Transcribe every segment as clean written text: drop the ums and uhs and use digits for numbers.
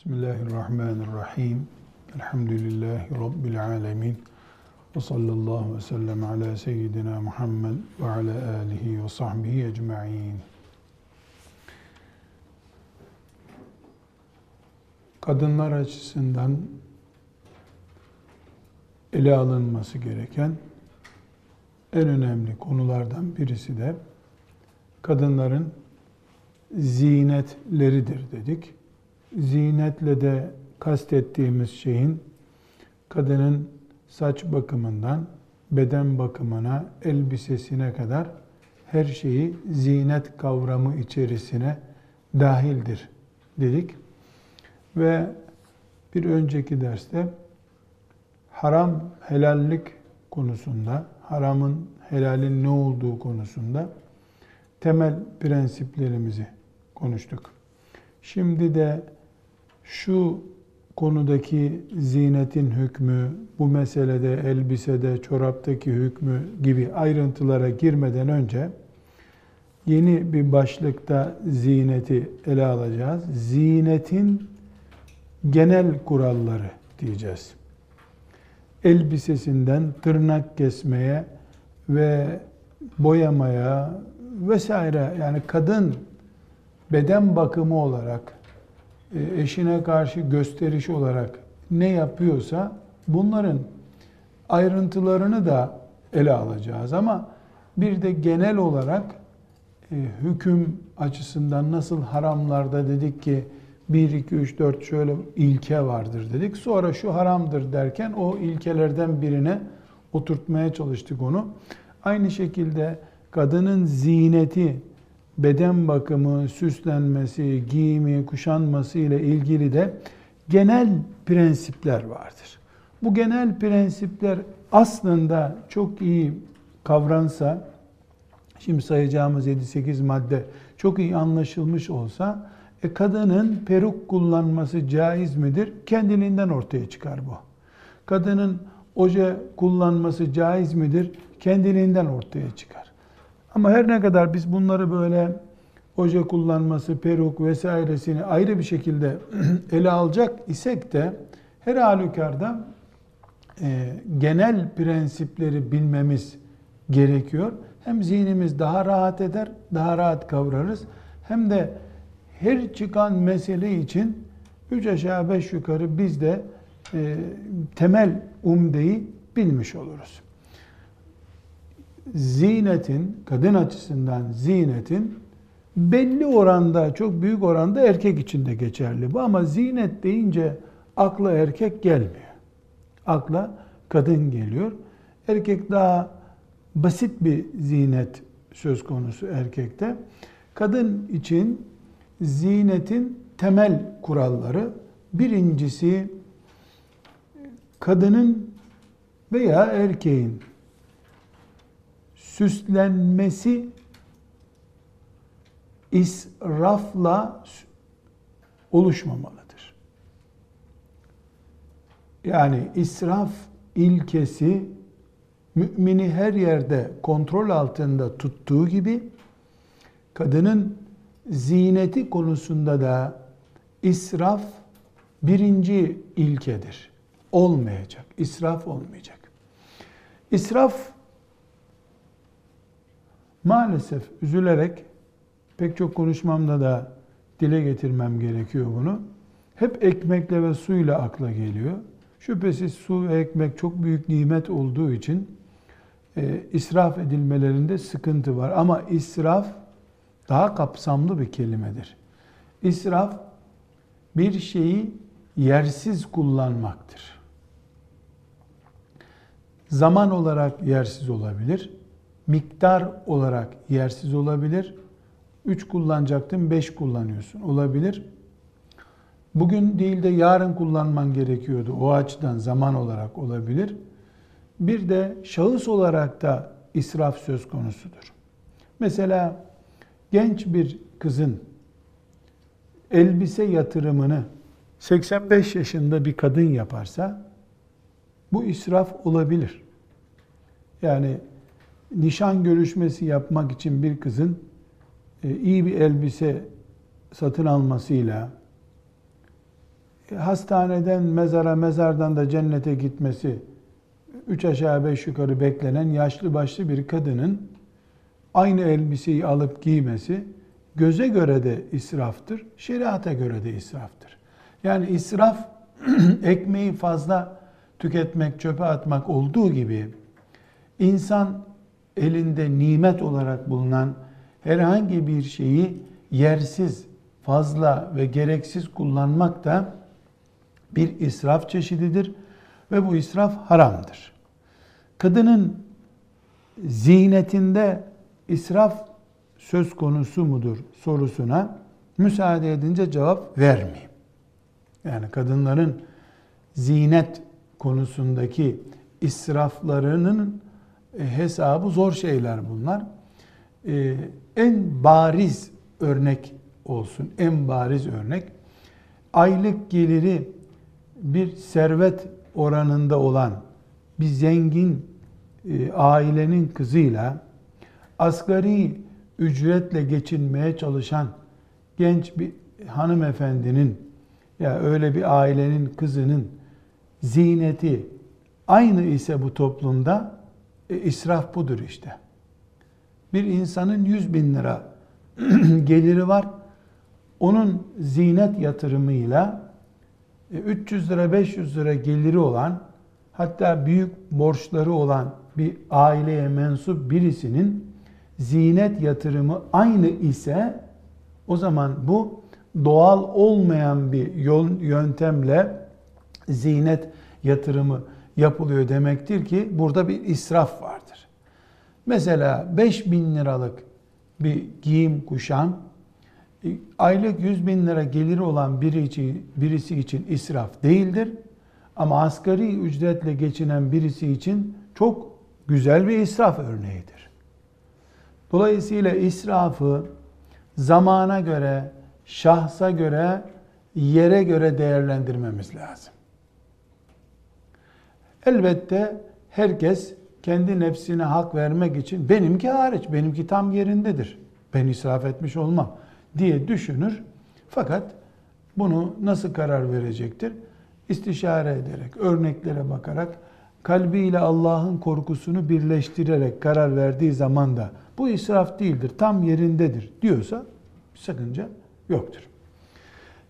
Bismillahirrahmanirrahim. Elhamdülillahi Rabbil alemin. Ve sallallahu ve sellem ala seyyidina Muhammed ve ala alihi ve sahbihi ecma'in. Kadınlar açısından ele alınması gereken en önemli konulardan birisi de kadınların zinetleridir dedik. Zinetle de kastettiğimiz şeyin kadının saç bakımından beden bakımına, elbisesine kadar her şeyi zinet kavramı içerisine dahildir dedik. Ve bir önceki derste haram helallik konusunda, haramın helalin ne olduğu konusunda temel prensiplerimizi konuştuk. Şimdi de şu konudaki zinetin hükmü, bu meselede elbisede, çoraptaki hükmü gibi ayrıntılara girmeden önce yeni bir başlıkta zineti ele alacağız. Zinetin genel kuralları diyeceğiz. Elbisesinden tırnak kesmeye ve boyamaya vesaire, yani kadın beden bakımı olarak, eşine karşı gösteriş olarak ne yapıyorsa bunların ayrıntılarını da ele alacağız. Ama bir de genel olarak hüküm açısından nasıl haramlarda dedik ki 1, 2, 3, 4 şöyle ilke vardır dedik. Sonra şu haramdır derken o ilkelerden birine oturtmaya çalıştık onu. Aynı şekilde kadının zineti, beden bakımı, süslenmesi, giyimi, kuşanması ile ilgili de genel prensipler vardır. Bu genel prensipler aslında çok iyi kavransa, şimdi sayacağımız 7-8 madde çok iyi anlaşılmış olsa, kadının peruk kullanması caiz midir? Kendiliğinden ortaya çıkar bu. Kadının oje kullanması caiz midir? Kendiliğinden ortaya çıkar. Ama her ne kadar biz bunları böyle oje kullanması, peruk vesairesini ayrı bir şekilde ele alacak isek de her halükarda genel prensipleri bilmemiz gerekiyor. Hem zihnimiz daha rahat eder, daha rahat kavrarız. Hem de her çıkan mesele için 3 aşağı 5 yukarı biz de temel umdeyi bilmiş oluruz. Zinetin, kadın açısından zinetin belli oranda, çok büyük oranda erkek için de geçerli bu, ama zinet deyince akla erkek gelmiyor. Akla kadın geliyor. Erkek daha basit bir zinet söz konusu erkekte. Kadın için zinetin temel kuralları, birincisi kadının veya erkeğin süslenmesi israfla oluşmamalıdır. Yani israf ilkesi mümini her yerde kontrol altında tuttuğu gibi kadının zineti konusunda da israf birinci ilkedir. Olmayacak, israf olmayacak. İsraf maalesef üzülerek pek çok konuşmamda da dile getirmem gerekiyor bunu. Hep ekmekle ve suyla akla geliyor. Şüphesiz su ve ekmek çok büyük nimet olduğu için israf edilmelerinde sıkıntı var. Ama israf daha kapsamlı bir kelimedir. İsraf bir şeyi yersiz kullanmaktır. Zaman olarak yersiz olabilir. Miktar olarak yersiz olabilir. 3 kullanacaktın, 5 kullanıyorsun. Olabilir. Bugün değil de yarın kullanman gerekiyordu. O açıdan zaman olarak olabilir. Bir de şahıs olarak da israf söz konusudur. Mesela genç bir kızın elbise yatırımını 85 yaşında bir kadın yaparsa bu israf olabilir. Yani nişan görüşmesi yapmak için bir kızın iyi bir elbise satın almasıyla hastaneden mezara, mezardan da cennete gitmesi 3 aşağı 5 yukarı beklenen yaşlı başlı bir kadının aynı elbiseyi alıp giymesi göze göre de israftır, şeriata göre de israftır. Yani israf ekmeği fazla tüketmek, çöpe atmak olduğu gibi insan elinde nimet olarak bulunan herhangi bir şeyi yersiz, fazla ve gereksiz kullanmak da bir israf çeşididir ve bu israf haramdır. Kadının ziynetinde israf söz konusu mudur sorusuna müsaade edince cevap vermeyeyim. Yani kadınların ziynet konusundaki israflarının hesabı zor şeyler bunlar. En bariz örnek olsun, en bariz örnek aylık geliri bir servet oranında olan bir zengin ailenin kızıyla asgari ücretle geçinmeye çalışan genç bir hanımefendinin ya öyle bir ailenin kızının ziyneti aynı ise bu toplumda israf budur işte. Bir insanın 100.000 lira geliri var. Onun ziynet yatırımıyla 300 lira 500 lira geliri olan hatta büyük borçları olan bir aileye mensup birisinin ziynet yatırımı aynı ise o zaman bu doğal olmayan bir yöntemle ziynet yatırımı yapılıyor demektir ki burada bir israf vardır. Mesela 5.000 liralık bir giyim kuşam aylık 100.000 lira geliri olan birisi için israf değildir. Ama asgari ücretle geçinen birisi için çok güzel bir israf örneğidir. Dolayısıyla israfı zamana göre, şahsa göre, yere göre değerlendirmemiz lazım. Elbette herkes kendi nefsine hak vermek için benimki hariç, benimki tam yerindedir, ben israf etmiş olmam diye düşünür. Fakat bunu nasıl karar verecektir? İstişare ederek, örneklere bakarak, kalbiyle Allah'ın korkusunu birleştirerek karar verdiği zaman da bu israf değildir, tam yerindedir diyorsa sakınca yoktur.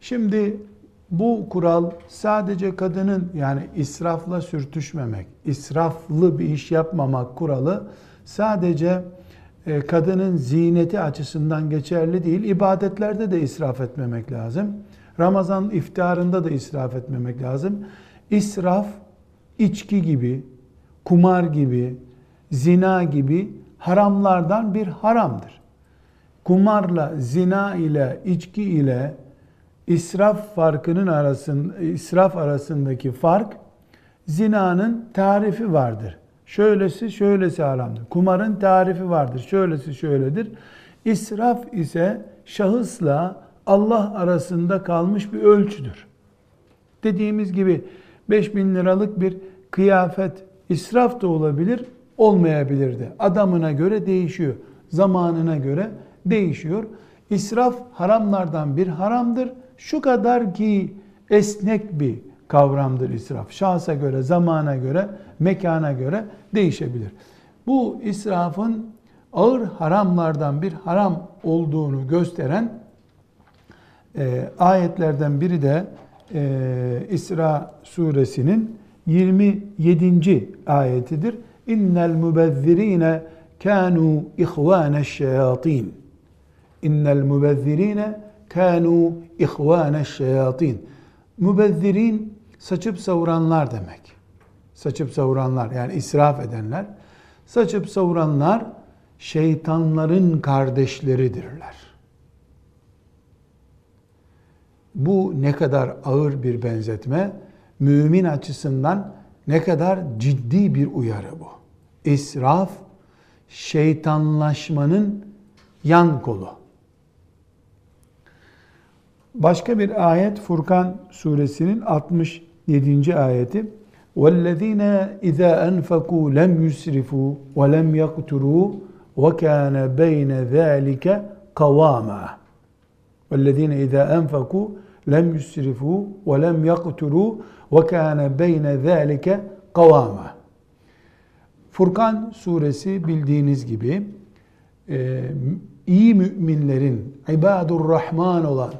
Şimdi bu kural sadece kadının yani israfla sürtüşmemek, israflı bir iş yapmamak kuralı sadece kadının ziyneti açısından geçerli değil. İbadetlerde de israf etmemek lazım. Ramazan iftarında da israf etmemek lazım. İsraf içki gibi, kumar gibi, zina gibi haramlardan bir haramdır. Kumarla, zina ile, içki ile israf farkının arasındaki fark zinanın tarifi vardır. Şöylesi şöylesi haramdır. Kumarın tarifi vardır. Şöylesi şöyledir. İsraf ise şahısla Allah arasında kalmış bir ölçüdür. Dediğimiz gibi 5.000 liralık bir kıyafet israf da olabilir, olmayabilir de. Adamına göre değişiyor. Zamanına göre değişiyor. İsraf haramlardan bir haramdır. Şu kadar ki esnek bir kavramdır israf. Şahsa göre, zamana göre, mekana göre değişebilir. Bu israfın ağır haramlardan bir haram olduğunu gösteren ayetlerden biri de İsra suresinin 27. ayetidir. İnnel mübezzirine kânû ihvâneşşeyâtîn. İnnel mübezzirine kânû ihvâneşşeyâtîn. Mübezzirin saçıp savuranlar demek. Saçıp savuranlar yani israf edenler. Saçıp savuranlar şeytanların kardeşleridirler. Bu ne kadar ağır bir benzetme, mümin açısından ne kadar ciddi bir uyarı bu. İsraf, şeytanlaşmanın yan kolu. Başka bir ayet Furkan suresinin 67. ayeti. وَالَّذ۪ينَ اِذَا أَنْفَقُوا لَمْ يُسْرِفُوا وَلَمْ يَقْتُرُوا وَكَانَ بَيْنَ ذَٰلِكَ قَوَامًا وَالَّذ۪ينَ اِذَا أَنْفَقُوا lem yusrifu ve lem yaktulu ve kâne beyne zâlike kavâma. Furkan suresi bildiğiniz gibi iyi müminlerin, ibadurrahman olan,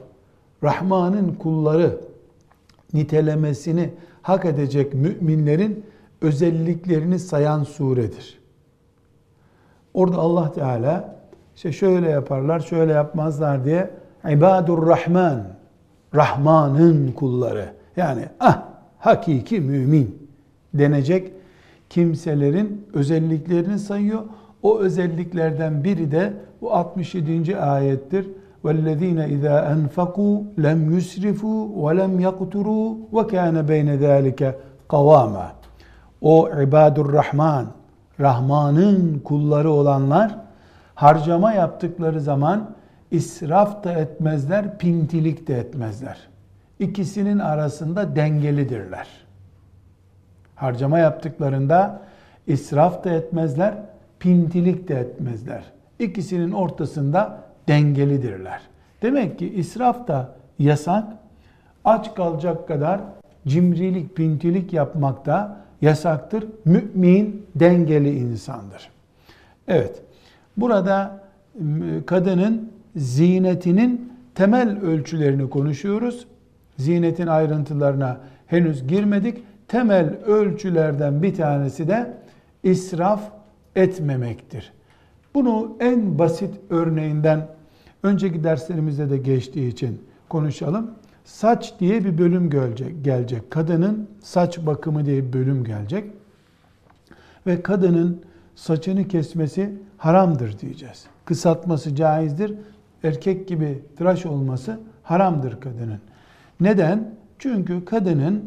Rahman'ın kulları nitelemesini hak edecek müminlerin özelliklerini sayan suredir. Orada Allah Teala işte şöyle yaparlar, şöyle yapmazlar diye ibadurrahman, Rahman'ın kulları, yani hakiki mümin denecek kimselerin özelliklerini sayıyor. O özelliklerden biri de bu 67. ayettir. وَالَّذ۪ينَ اِذَا أَنْفَقُوا لَمْ يُسْرِفُوا وَلَمْ يَقْتُرُوا وَكَانَ بَيْنَ ذَٰلِكَ قَوَامًا. O ibadurrahman, Rahman'ın kulları olanlar harcama yaptıkları zaman israf da etmezler, pintilik de etmezler. İkisinin arasında dengelidirler. Harcama yaptıklarında israf da etmezler, pintilik de etmezler. İkisinin ortasında dengelidirler. Demek ki israf da yasak, aç kalacak kadar cimrilik, pintilik yapmak da yasaktır. Mümin dengeli insandır. Evet, burada kadının ziynetinin temel ölçülerini konuşuyoruz. Ziynetin ayrıntılarına henüz girmedik. Temel ölçülerden bir tanesi de israf etmemektir. Bunu en basit örneğinden önceki derslerimizde de geçtiği için konuşalım. Saç diye bir bölüm gelecek. Kadının saç bakımı diye bir bölüm gelecek. Ve kadının saçını kesmesi haramdır diyeceğiz. Kısaltması caizdir. Erkek gibi tıraş olması haramdır kadının. Neden? Çünkü kadının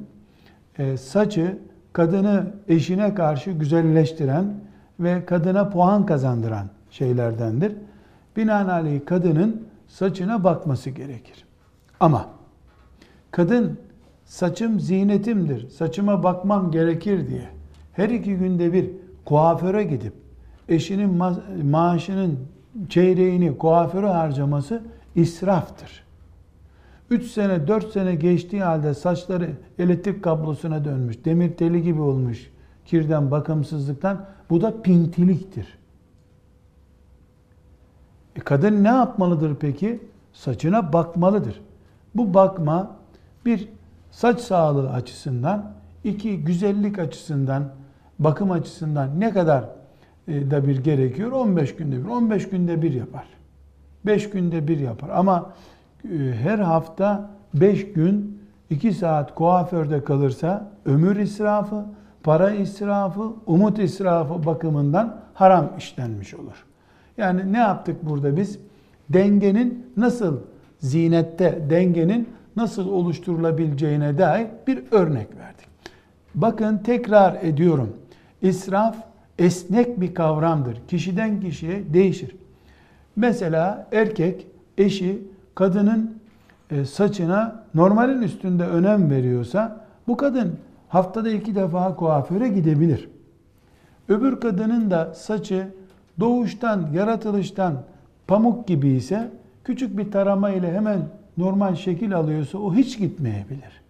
saçı kadını eşine karşı güzelleştiren ve kadına puan kazandıran şeylerdendir. Binaenaleyh kadının saçına bakması gerekir. Ama kadın saçım ziynetimdir, saçıma bakmam gerekir diye her iki günde bir kuaföre gidip eşinin maaşının çeyreğini kuaföre harcaması israftır. 3 sene, 4 sene geçtiği halde saçları elektrik kablosuna dönmüş, demir teli gibi olmuş, kirden, bakımsızlıktan. Bu da pintiliktir. Kadın ne yapmalıdır peki? Saçına bakmalıdır. Bu bakma bir saç sağlığı açısından, iki güzellik açısından, bakım açısından ne kadar da bir gerekiyor? 15 günde bir. 15 günde bir yapar. 5 günde bir yapar. Ama her hafta 5 gün 2 saat kuaförde kalırsa ömür israfı, para israfı, umut israfı bakımından haram işlenmiş olur. Yani ne yaptık burada biz? Dengenin nasıl, ziynette dengenin nasıl oluşturulabileceğine dair bir örnek verdik. Bakın tekrar ediyorum. İsraf esnek bir kavramdır. Kişiden kişiye değişir. Mesela erkek, eşi kadının saçına normalin üstünde önem veriyorsa bu kadın haftada 2 defa kuaföre gidebilir. Öbür kadının da saçı doğuştan, yaratılıştan pamuk gibi ise küçük bir tarama ile hemen normal şekil alıyorsa o hiç gitmeyebilir.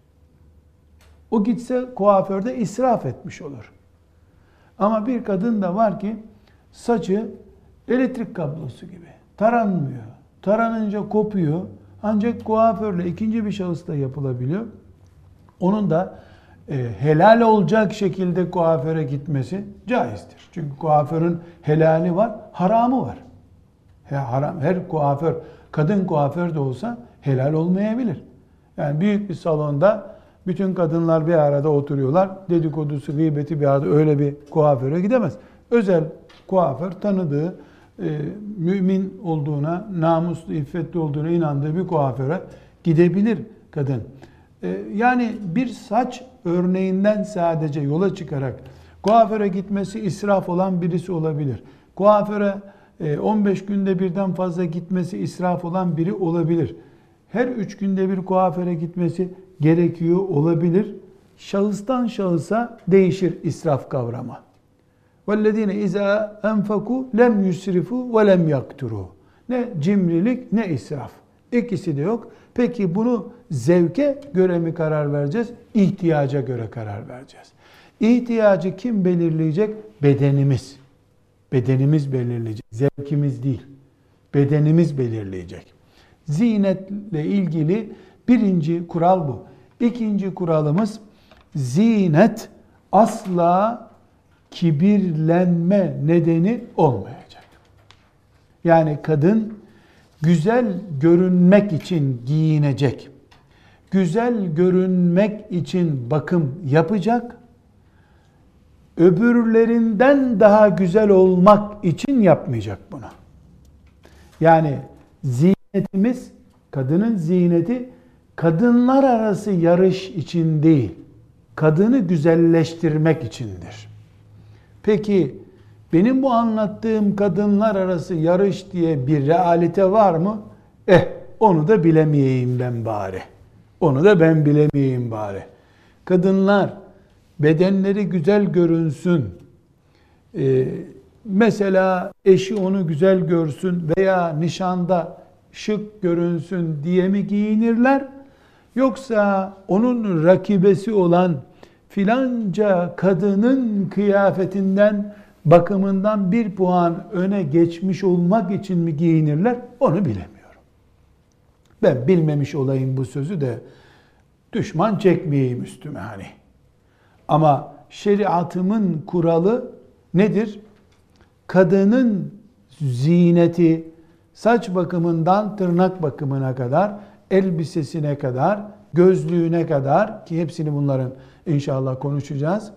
O gitse kuaförde israf etmiş olur. Ama bir kadın da var ki saçı elektrik kablosu gibi taranmıyor. Taranınca kopuyor. Ancak kuaförle ikinci bir şahısla yapılabiliyor. Onun da helal olacak şekilde kuaföre gitmesi caizdir. Çünkü kuaförün helali var, haramı var. Her kuaför, kadın kuaför de olsa helal olmayabilir. Yani büyük bir salonda bütün kadınlar bir arada oturuyorlar. Dedikodusu, gıybeti bir arada, öyle bir kuaföre gidemez. Özel kuaför tanıdığı, mümin olduğuna, namuslu, iffetli olduğuna inandığı bir kuaföre gidebilir kadın. Yani bir saç örneğinden sadece yola çıkarak kuaföre gitmesi israf olan birisi olabilir. Kuaföre 15 günde birden fazla gitmesi israf olan biri olabilir. Her 3 günde bir kuaföre gitmesi gerekiyor olabilir. Şahıstan şahısa değişir israf kavramı. وَالَّذ۪ينَ اِذَا أَنْفَقُوا لَمْ يُسْرِفُوا وَلَمْ يَقْتُرُوا. Ne cimrilik ne israf. İkisi de yok. Peki bunu zevke göre mi karar vereceğiz? İhtiyaca göre karar vereceğiz. İhtiyacı kim belirleyecek? Bedenimiz. Bedenimiz belirleyecek. Zevkimiz değil. Bedenimiz belirleyecek. Zinetle ilgili birinci kural bu. İkinci kuralımız, zinet asla kibirlenme nedeni olmayacak. Yani kadın güzel görünmek için giyinecek, güzel görünmek için bakım yapacak, öbürlerinden daha güzel olmak için yapmayacak bunu. Yani ziynetimiz, kadının ziyneti kadınlar arası yarış için değil, kadını güzelleştirmek içindir. Peki benim bu anlattığım kadınlar arası yarış diye bir realite var mı? Onu da bilemeyeyim ben bari. Onu da ben bilemeyeyim bari. Kadınlar bedenleri güzel görünsün, mesela eşi onu güzel görsün veya nişanda şık görünsün diye mi giyinirler? Yoksa onun rakibesi olan filanca kadının kıyafetinden, bakımından bir puan öne geçmiş olmak için mi giyinirler? Onu bilemiyorum. Ben bilmemiş olayım bu sözü de düşman çekmeyeyim üstüme hani. Ama şeriatımın kuralı nedir? Kadının ziyneti saç bakımından tırnak bakımına kadar, elbisesine kadar, gözlüğüne kadar ki hepsini bunların inşallah konuşacağız.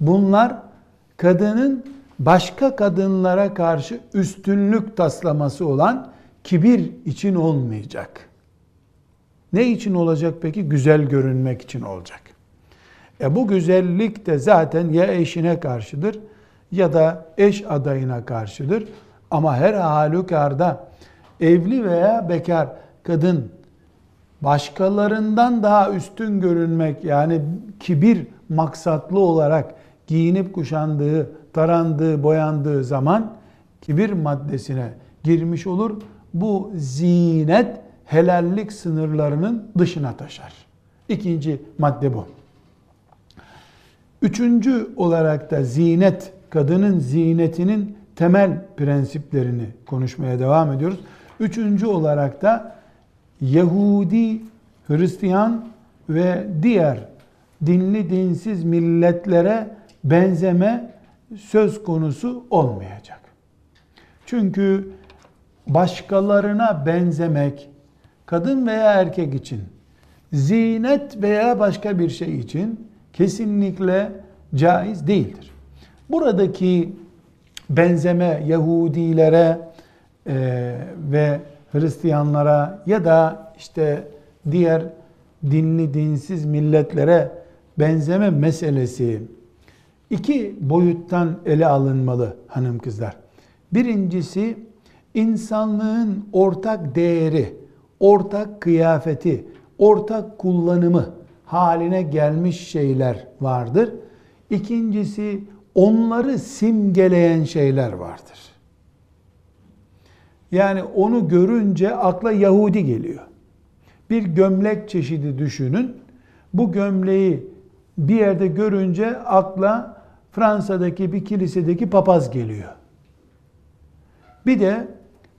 Bunlar kadının başka kadınlara karşı üstünlük taslaması olan kibir için olmayacak. Ne için olacak peki? Güzel görünmek için olacak. Bu güzellik de zaten ya eşine karşıdır ya da eş adayına karşıdır. Ama her halükarda evli veya bekar kadın başkalarından daha üstün görünmek, yani kibir maksatlı olarak giyinip kuşandığı, tarandığı, boyandığı zaman kibir maddesine girmiş olur. Bu zinet helallik sınırlarının dışına taşar. İkinci madde bu. Üçüncü olarak da zinet, kadının zinetinin temel prensiplerini konuşmaya devam ediyoruz. Üçüncü olarak da Yahudi, Hristiyan ve diğer dinli dinsiz milletlere benzeme söz konusu olmayacak. Çünkü başkalarına benzemek, kadın veya erkek için, zinet veya başka bir şey için kesinlikle caiz değildir. Buradaki benzeme Yahudilere ve Hristiyanlara ya da işte diğer dinli dinsiz milletlere benzeme meselesi iki boyuttan ele alınmalı hanım kızlar. Birincisi, insanlığın ortak değeri, ortak kıyafeti, ortak kullanımı haline gelmiş şeyler vardır. İkincisi, onları simgeleyen şeyler vardır. Yani onu görünce akla Yahudi geliyor. Bir gömlek çeşidi düşünün. Bu gömleği bir yerde görünce akla Fransa'daki bir kilisedeki papaz geliyor. Bir de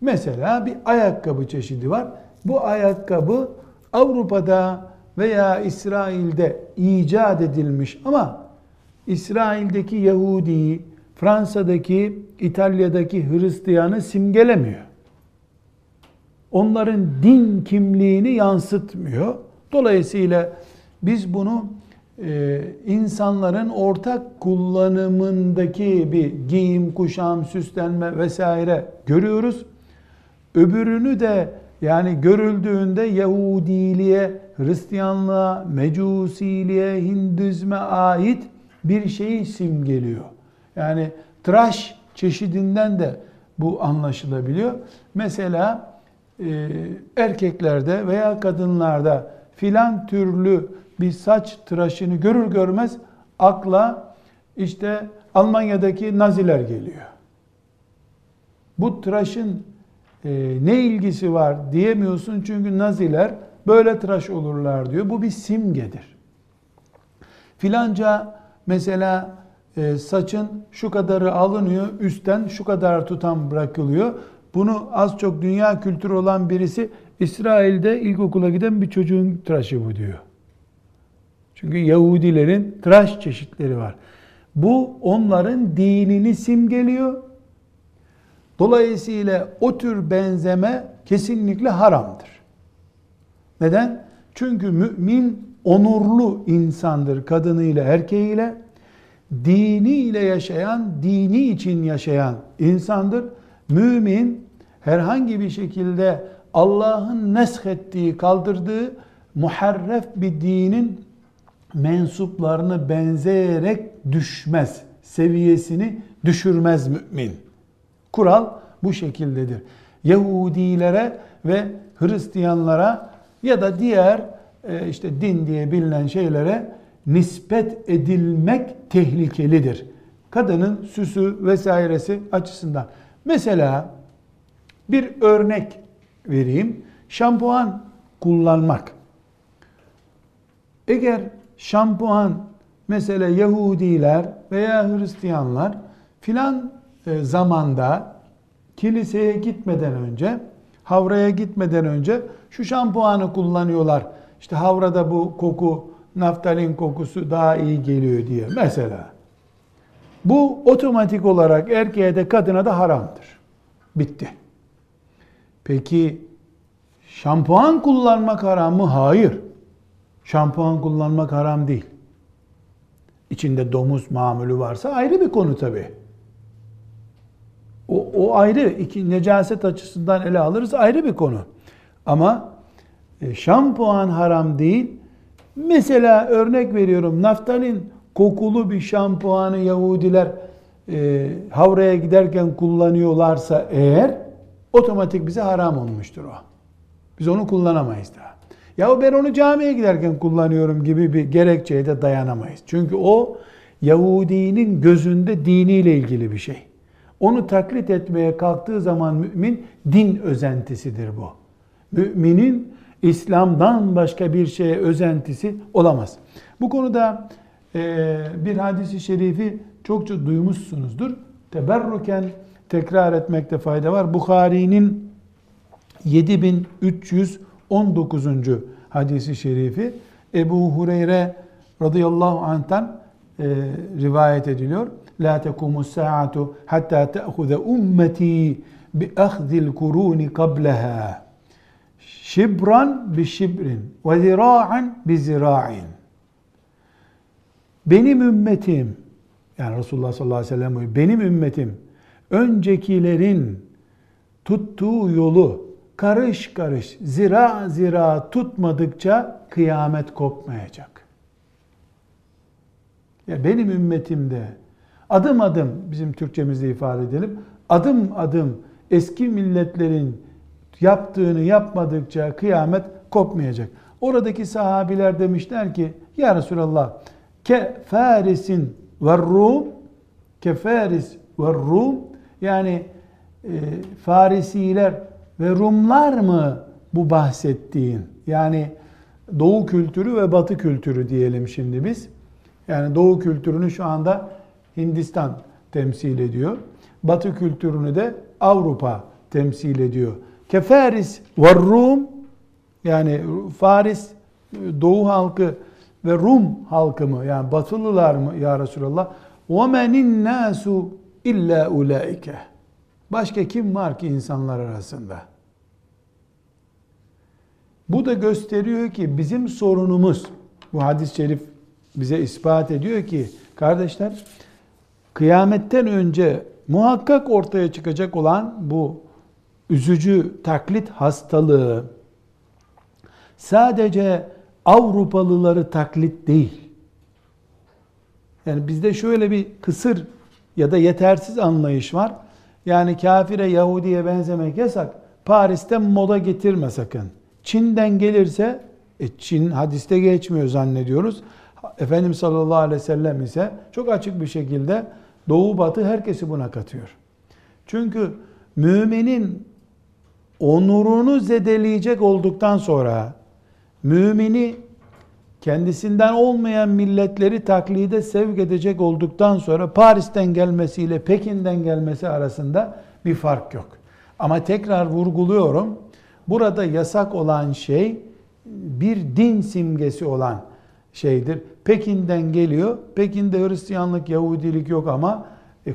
mesela bir ayakkabı çeşidi var. Bu ayakkabı Avrupa'da veya İsrail'de icat edilmiş ama İsrail'deki Yahudi'yi, Fransa'daki, İtalya'daki Hristiyan'ı simgelemiyor. Onların din kimliğini yansıtmıyor. Dolayısıyla biz bunu insanların ortak kullanımındaki bir giyim, kuşam, süslenme vesaire görüyoruz. Öbürünü de yani görüldüğünde Yahudiliğe, Hristiyanlığa, Mecusiliğe, Hindizme ait bir şeyi simgeliyor. Yani tıraş çeşidinden de bu anlaşılabiliyor. Mesela erkeklerde veya kadınlarda filan türlü bir saç tıraşını görür görmez akla işte Almanya'daki Naziler geliyor. Bu tıraşın ne ilgisi var diyemiyorsun çünkü Naziler böyle tıraş olurlar diyor. Bu bir simgedir. Filanca mesela saçın şu kadarı alınıyor, üstten şu kadar tutam bırakılıyor. Bunu az çok dünya kültürü olan birisi İsrail'de ilkokula giden bir çocuğun tıraşı bu diyor. Çünkü Yahudilerin tıraş çeşitleri var. Bu onların dinini simgeliyor. Dolayısıyla o tür benzeme kesinlikle haramdır. Neden? Çünkü mümin onurlu insandır kadınıyla erkeğiyle. Diniyle yaşayan, dini için yaşayan insandır. Mümin herhangi bir şekilde Allah'ın neshettiği, kaldırdığı muharref bir dinin mensuplarını benzeyerek düşmez. Seviyesini düşürmez mümin. Kural bu şekildedir. Yahudilere ve Hristiyanlara ya da diğer işte din diye bilinen şeylere nispet edilmek tehlikelidir. Kadının süsü vesairesi açısından. Mesela bir örnek vereyim. Şampuan kullanmak. Eğer şampuan mesela Yahudiler veya Hristiyanlar filan zamanda kiliseye gitmeden önce, havraya gitmeden önce şu şampuanı kullanıyorlar. İşte havrada bu koku, naftalin kokusu daha iyi geliyor diye mesela. Bu otomatik olarak erkeğe de kadına da haramdır. Bitti. Peki şampuan kullanmak haram mı? Hayır. Şampuan kullanmak haram değil. İçinde domuz mamülü varsa ayrı bir konu tabii. O ayrı, necaset açısından ele alırız ayrı bir konu. Ama şampuan haram değil. Mesela örnek veriyorum, naftalin kokulu bir şampuanı Yahudiler havraya giderken kullanıyorlarsa eğer, otomatik bize haram olmuştur o. Biz onu kullanamayız daha. Ya ben onu camiye giderken kullanıyorum gibi bir gerekçeye de dayanamayız. Çünkü o Yahudinin gözünde diniyle ilgili bir şey. Onu taklit etmeye kalktığı zaman mümin, din özentisidir bu. Müminin İslam'dan başka bir şeye özentisi olamaz. Bu konuda bir hadis-i şerifi çokça duymuşsunuzdur. Teberruken tekrar etmekte fayda var. Bukhari'nin 7319. hadis-i şerifi Ebu Hureyre radıyallahu anh'tan rivayet ediliyor. La tekumu saatu hatta te'huze ummeti bi ahzil kuruni kableha. Şibran bi şibrin ve zira'an bi zira'in. Benim ümmetim, yani Resulullah sallallahu aleyhi ve sellem buyuruyor, benim ümmetim öncekilerin tuttuğu yolu karış karış, zira zira tutmadıkça kıyamet kopmayacak. Ya benim ümmetimde adım adım, bizim Türkçemizde ifade edelim, adım adım eski milletlerin yaptığını yapmadıkça kıyamet kopmayacak. Oradaki sahabiler demişler ki, ya Resulallah, kefarisin ve Rum, kefaris ve Rum, yani Farisiler ve Rumlar mı bu bahsettiğin? Yani Doğu kültürü ve Batı kültürü diyelim şimdi biz. Yani Doğu kültürünü şu anda Hindistan temsil ediyor. Batı kültürünü de Avrupa temsil ediyor. Kefaris ve Rum, yani Faris Doğu halkı ve Rum halkı mı? Yani Batılılar mı ya Resulallah? وَمَنِ النَّاسُ اِلَّا اُولَٰئِكَ. Başka kim var ki insanlar arasında? Bu da gösteriyor ki bizim sorunumuz, bu hadis-i şerif bize ispat ediyor ki, kardeşler, kıyametten önce muhakkak ortaya çıkacak olan bu üzücü taklit hastalığı sadece Avrupalıları taklit değil. Yani bizde şöyle bir kısır ya da yetersiz anlayış var. Yani kafire, Yahudi'ye benzemek yasak. Paris'ten moda getirme sakın. Çin'den gelirse, Çin hadiste geçmiyor zannediyoruz. Efendimiz sallallahu aleyhi ve sellem ise çok açık bir şekilde Doğu Batı herkesi buna katıyor. Çünkü müminin onurunu zedeleyecek olduktan sonra mümini kendisinden olmayan milletleri taklide sevk edecek olduktan sonra Paris'ten gelmesiyle Pekin'den gelmesi arasında bir fark yok. Ama tekrar vurguluyorum, burada yasak olan şey bir din simgesi olan şeydir. Pekin'den geliyor, Pekin'de Hristiyanlık, Yahudilik yok ama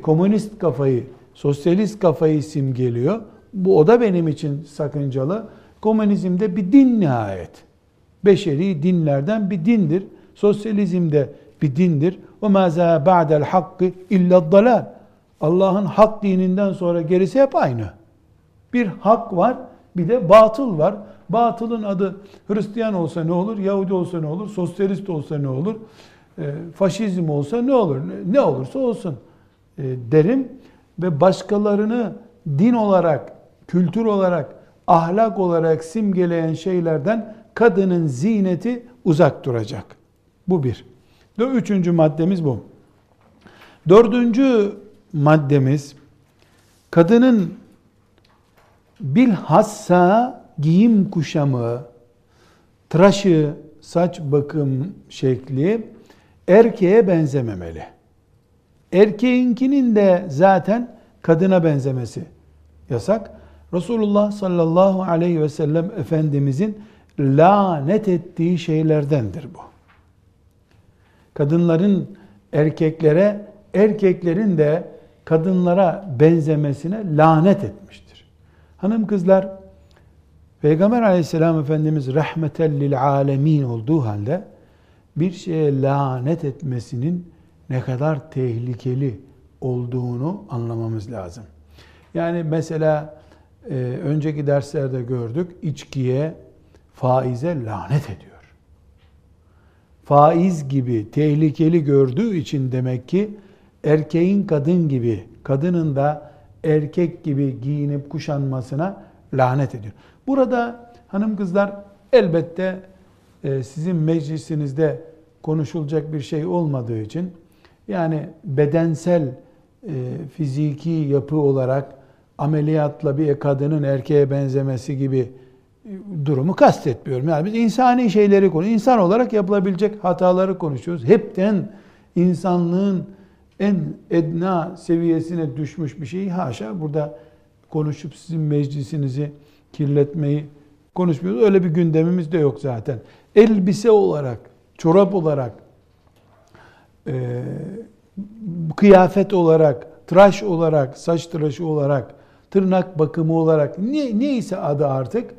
komünist kafayı, sosyalist kafayı simgeliyor. O da benim için sakıncalı. Komünizm de bir din nihayet. Beşeri dinlerden bir dindir. Sosyalizm de bir dindir. وَمَا زَا بَعْدَ الْحَقِّ اِلَّا الضَّلَالِ Allah'ın hak dininden sonra gerisi hep aynı. Bir hak var, bir de batıl var. Batılın adı Hristiyan olsa ne olur, Yahudi olsa ne olur, sosyalist olsa ne olur, faşizm olsa ne olur, ne olursa olsun derim. Ve başkalarını din olarak, kültür olarak, ahlak olarak simgeleyen şeylerden kadının ziyneti uzak duracak. Bu bir. Üçüncü maddemiz bu. Dördüncü maddemiz, kadının bilhassa giyim kuşamı, tıraşı, saç bakım şekli erkeğe benzememeli. Erkeğinkinin de zaten kadına benzemesi yasak. Resulullah sallallahu aleyhi ve sellem Efendimizin lanet ettiği şeylerdendir bu. Kadınların erkeklere, erkeklerin de kadınlara benzemesine lanet etmiştir. Hanım kızlar, Peygamber aleyhisselam Efendimiz rahmeten lil alemin olduğu halde bir şeye lanet etmesinin ne kadar tehlikeli olduğunu anlamamız lazım. Yani mesela önceki derslerde gördük, içkiye, faize lanet ediyor. Faiz gibi tehlikeli gördüğü için demek ki erkeğin kadın gibi, kadının da erkek gibi giyinip kuşanmasına lanet ediyor. Burada hanım kızlar elbette sizin meclisinizde konuşulacak bir şey olmadığı için, yani bedensel fiziki yapı olarak ameliyatla bir kadının erkeğe benzemesi gibi durumu kastetmiyorum. Yani biz insani şeyleri konuşuyoruz. İnsan olarak yapılabilecek hataları konuşuyoruz. Hepten insanlığın en edna seviyesine düşmüş bir şeyi haşa burada konuşup sizin meclisinizi kirletmeyi konuşmuyoruz. Öyle bir gündemimiz de yok zaten. Elbise olarak, çorap olarak, kıyafet olarak, tıraş olarak, saç tıraşı olarak, tırnak bakımı olarak, neyse adı artık,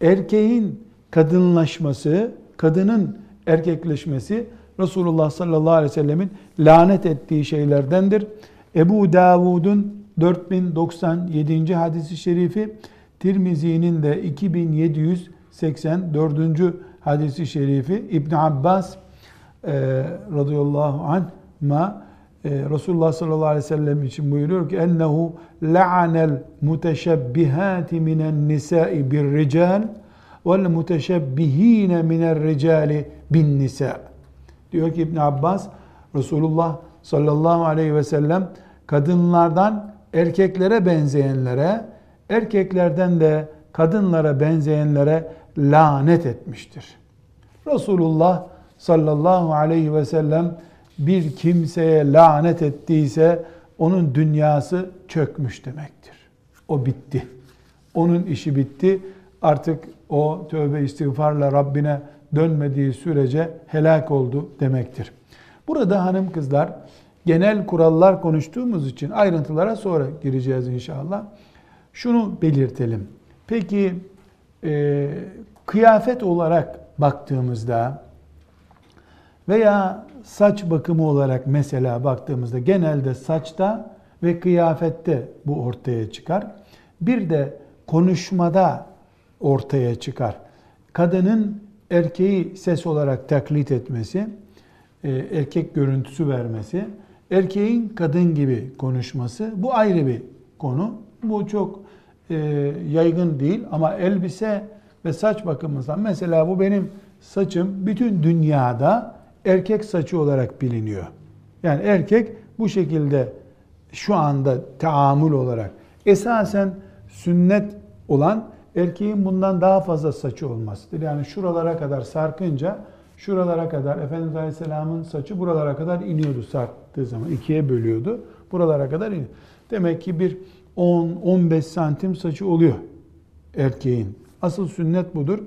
erkeğin kadınlaşması, kadının erkekleşmesi Resulullah sallallahu aleyhi ve sellemin lanet ettiği şeylerdendir. Ebu Davud'un 4097. hadisi şerifi, Tirmizi'nin de 2784. hadisi şerifi, İbn Abbas radıyallahu anhuma Resulullah sallallahu aleyhi ve sellem için buyuruyor ki ennehu la'anel muteşebbihati minen nisa'i bir rical vel muteşebbihine minel ricali bin nisa. Diyor ki İbn Abbas, Resulullah sallallahu aleyhi ve sellem kadınlardan erkeklere benzeyenlere, erkeklerden de kadınlara benzeyenlere lanet etmiştir. Resulullah sallallahu aleyhi ve sellem bir kimseye lanet ettiyse onun dünyası çökmüş demektir. O bitti. Onun işi bitti. Artık o tövbe istiğfarla Rabbine dönmediği sürece helak oldu demektir. Burada hanım kızlar, genel kurallar konuştuğumuz için ayrıntılara sonra gireceğiz inşallah. Şunu belirtelim. Peki kıyafet olarak baktığımızda veya saç bakımı olarak mesela baktığımızda genelde saçta ve kıyafette bu ortaya çıkar. Bir de konuşmada ortaya çıkar. Kadının erkeği ses olarak taklit etmesi, erkek görüntüsü vermesi, erkeğin kadın gibi konuşması, bu ayrı bir konu. Bu çok yaygın değil ama elbise ve saç bakımından mesela bu benim saçım bütün dünyada erkek saçı olarak biliniyor. Yani erkek bu şekilde şu anda taamül olarak esasen sünnet olan erkeğin bundan daha fazla saçı olmasıdır. Yani şuralara kadar sarkınca, şuralara kadar, Efendimiz Aleyhisselam'ın saçı buralara kadar iniyordu sarktığı zaman. İkiye bölüyordu, buralara kadar iniyor. Demek ki bir 10-15 santim saçı oluyor erkeğin. Asıl sünnet budur.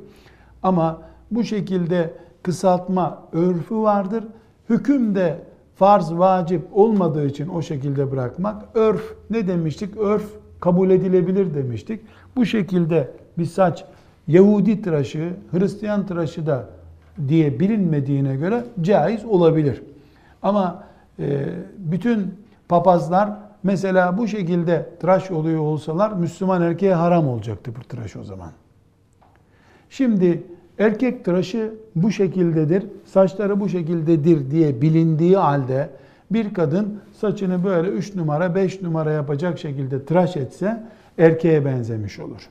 Ama bu şekilde kısaltma örfü vardır. Hüküm de farz, vacip olmadığı için o şekilde bırakmak. Örf ne demiştik? Örf kabul edilebilir demiştik. Bu şekilde bir saç Yahudi tıraşı, Hristiyan tıraşı da diye bilinmediğine göre caiz olabilir. Ama bütün papazlar mesela bu şekilde tıraş oluyor olsalar Müslüman erkeğe haram olacaktı bu tıraş o zaman. Şimdi erkek tıraşı bu şekildedir, saçları bu şekildedir diye bilindiği halde bir kadın saçını böyle 3 numara, 5 numara yapacak şekilde tıraş etse erkeğe benzemiş olur.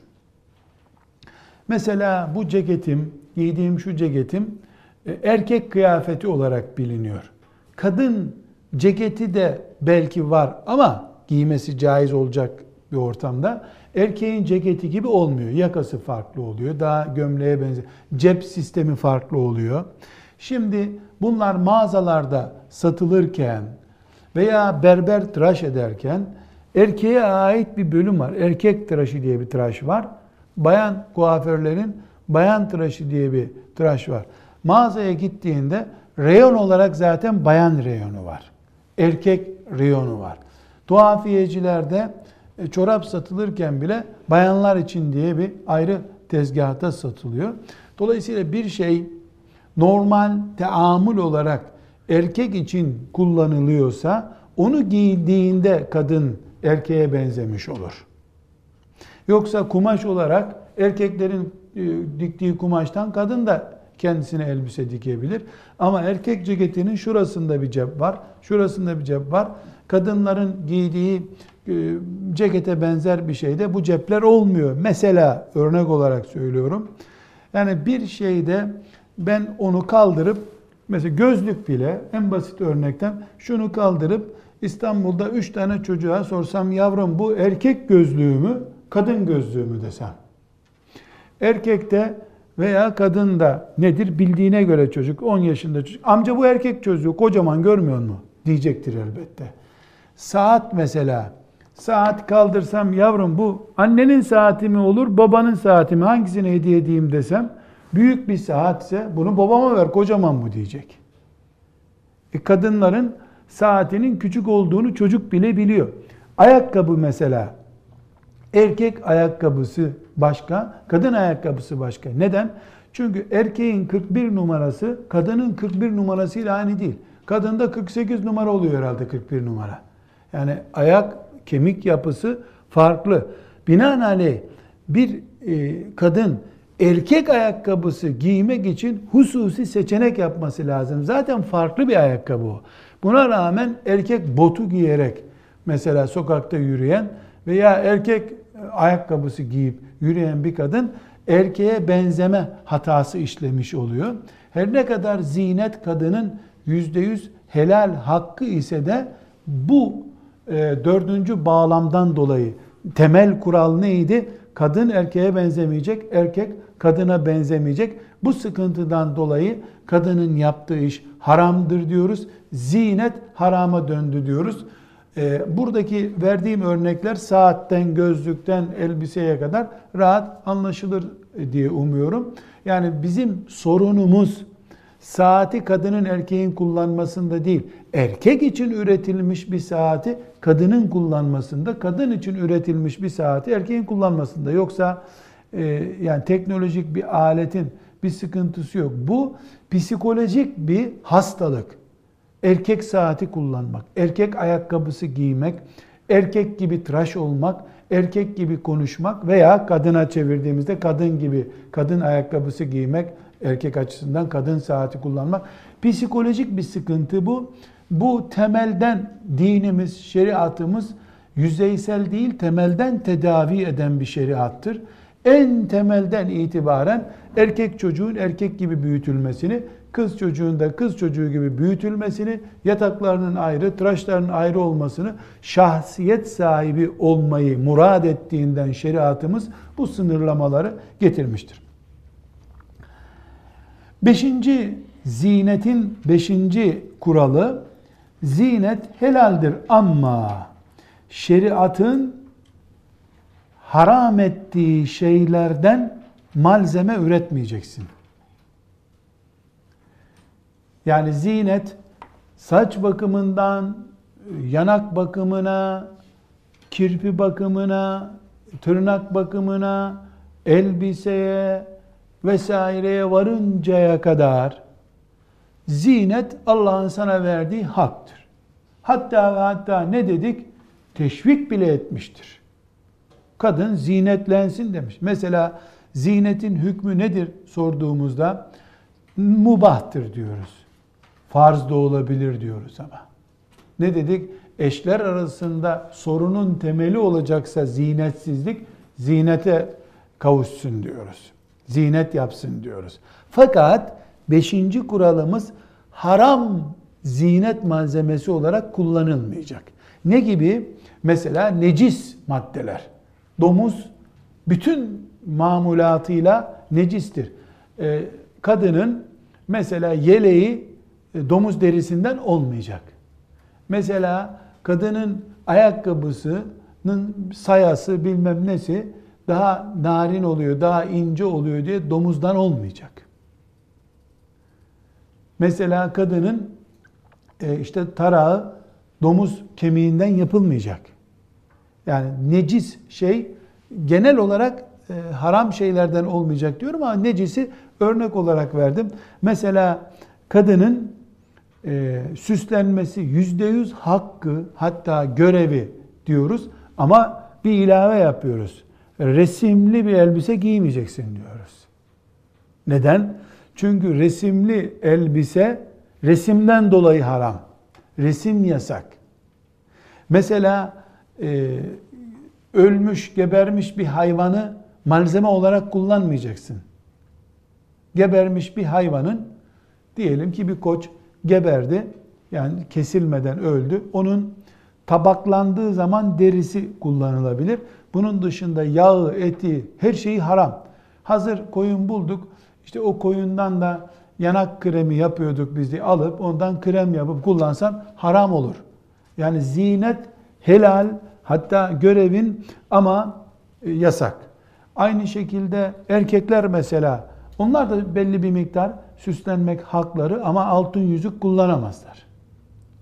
Mesela bu ceketim, giydiğim şu ceketim erkek kıyafeti olarak biliniyor. Kadın ceketi de belki var ama giymesi caiz olacak bir ortamda. Erkeğin ceketi gibi olmuyor. Yakası farklı oluyor. Daha gömleğe benziyor. Cep sistemi farklı oluyor. Şimdi bunlar mağazalarda satılırken veya berber tıraş ederken erkeğe ait bir bölüm var. Erkek tıraşı diye bir tıraş var. Bayan kuaförlerin bayan tıraşı diye bir tıraş var. Mağazaya gittiğinde reyon olarak zaten bayan reyonu var. Erkek reyonu var. Tuhafiyecilerde çorap satılırken bile bayanlar için diye bir ayrı tezgahta satılıyor. Dolayısıyla bir şey normal teamül olarak erkek için kullanılıyorsa onu giydiğinde kadın erkeğe benzemiş olur. Yoksa kumaş olarak erkeklerin diktiği kumaştan kadın da kendisine elbise dikebilir. Ama erkek ceketinin şurasında bir cep var, şurasında bir cep var. Kadınların giydiği cekete benzer bir şeyde bu cepler olmuyor. Mesela örnek olarak söylüyorum. Yani bir şeyde ben onu kaldırıp, mesela gözlük bile en basit örnekten şunu kaldırıp İstanbul'da 3 tane çocuğa sorsam yavrum bu erkek gözlüğü mü, kadın gözlüğü mü desem. Erkekte veya kadın da nedir bildiğine göre çocuk, 10 yaşında çocuk, amca bu erkek gözlüğü kocaman görmüyor mu diyecektir elbette. Saat mesela, saat kaldırsam yavrum bu annenin saati mi olur, babanın saati mi, hangisini hediye edeyim desem, büyük bir saatse bunu babama ver kocaman bu diyecek. Kadınların saatinin küçük olduğunu çocuk bile biliyor. Ayakkabı mesela, erkek ayakkabısı başka, kadın ayakkabısı başka. Neden? Çünkü erkeğin 41 numarası kadının 41 numarasıyla aynı değil. Kadında 48 numara oluyor herhalde 41 numara. Yani ayak, kemik yapısı farklı. Binaenaleyh bir kadın erkek ayakkabısı giymek için hususi seçenek yapması lazım. Zaten farklı bir ayakkabı o. Buna rağmen erkek botu giyerek mesela sokakta yürüyen veya erkek ayakkabısı giyip yürüyen bir kadın erkeğe benzeme hatası işlemiş oluyor. Her ne kadar zinet kadının %100 helal hakkı ise de bu dördüncü bağlamdan dolayı temel kural neydi? Kadın erkeğe benzemeyecek, erkek kadına benzemeyecek. Bu sıkıntıdan dolayı kadının yaptığı iş haramdır diyoruz. Zinet harama döndü diyoruz. Buradaki verdiğim örnekler saatten, gözlükten, elbiseye kadar rahat anlaşılır diye umuyorum. Yani bizim sorunumuz saati kadının erkeğin kullanmasında değil, erkek için üretilmiş bir saati kadının kullanmasında, kadın için üretilmiş bir saati erkeğin kullanmasında. Yoksa yani teknolojik bir aletin bir sıkıntısı yok. Bu psikolojik bir hastalık. Erkek saati kullanmak, erkek ayakkabısı giymek, erkek gibi tıraş olmak, erkek gibi konuşmak veya kadına çevirdiğimizde kadın gibi kadın ayakkabısı giymek, erkek açısından kadın saati kullanmak. Psikolojik bir sıkıntı bu. Bu temelden dinimiz, şeriatımız yüzeysel değil, temelden tedavi eden bir şeriattır. En temelden itibaren erkek çocuğun erkek gibi büyütülmesini, kız çocuğunda kız çocuğu gibi büyütülmesini, yataklarının ayrı, tıraşlarının ayrı olmasını, şahsiyet sahibi olmayı murad ettiğinden şeriatımız bu sınırlamaları getirmiştir. Beşinci, zinetin beşinci kuralı, zinet helaldir ama şeriatın haram ettiği şeylerden malzeme üretmeyeceksin. Yani zinet saç bakımından yanak bakımına, kirpi bakımına, tırnak bakımına, elbiseye vesaireye varıncaya kadar zinet Allah'ın sana verdiği haktır. Hatta ve hatta ne dedik? Teşvik bile etmiştir. Kadın zinetlensin demiş. Mesela zinetin hükmü nedir sorduğumuzda mubahtır diyoruz. Farz da olabilir diyoruz ama. Ne dedik? Eşler arasında sorunun temeli olacaksa zinetsizlik, zinete kavuşsun diyoruz. Zinet yapsın diyoruz. Fakat beşinci kuralımız haram zinet malzemesi olarak kullanılmayacak. Ne gibi? Mesela necis maddeler. Domuz bütün mamulatıyla necistir. Kadının mesela yeleği domuz derisinden olmayacak. Mesela kadının ayakkabısının sayası bilmem nesi daha narin oluyor, daha ince oluyor diye domuzdan olmayacak. Mesela kadının işte tarağı domuz kemiğinden yapılmayacak. Yani necis şey genel olarak haram şeylerden olmayacak diyorum ama necisi örnek olarak verdim. Mesela kadının süslenmesi %100 hakkı hatta görevi diyoruz ama bir ilave yapıyoruz. Resimli bir elbise giymeyeceksin diyoruz. Neden? Çünkü resimli elbise resimden dolayı haram. Resim yasak. Mesela ölmüş, gebermiş bir hayvanı malzeme olarak kullanmayacaksın. Gebermiş bir hayvanın, diyelim ki bir koç geberdi, yani kesilmeden öldü. Onun tabaklandığı zaman derisi kullanılabilir. Bunun dışında yağı, eti, her şeyi haram. Hazır koyun bulduk, işte o koyundan da yanak kremi yapıyorduk biz de, alıp ondan krem yapıp kullansan haram olur. Yani zinet helal, hatta görevin ama yasak. Aynı şekilde erkekler mesela, onlar da belli bir miktar süslenmek hakları ama altın yüzük kullanamazlar.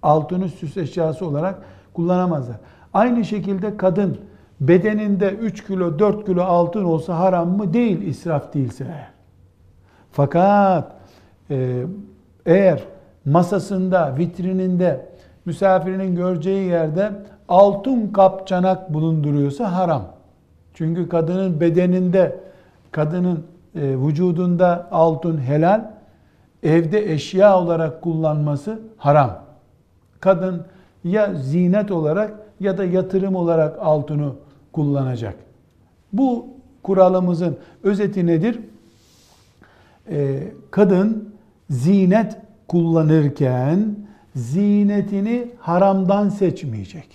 Altını süs eşyası olarak kullanamazlar. Aynı şekilde kadın bedeninde 3 kilo 4 kilo altın olsa haram mı? Değil, israf değilse. Fakat eğer masasında, vitrininde, misafirinin göreceği yerde altın kap çanak bulunduruyorsa haram. Çünkü kadının bedeninde, kadının vücudunda altın helal, evde eşya olarak kullanması haram. Kadın ya zinet olarak ya da yatırım olarak altını kullanacak. Bu kuralımızın özeti nedir? Kadın zinet kullanırken zinetini haramdan seçmeyecek.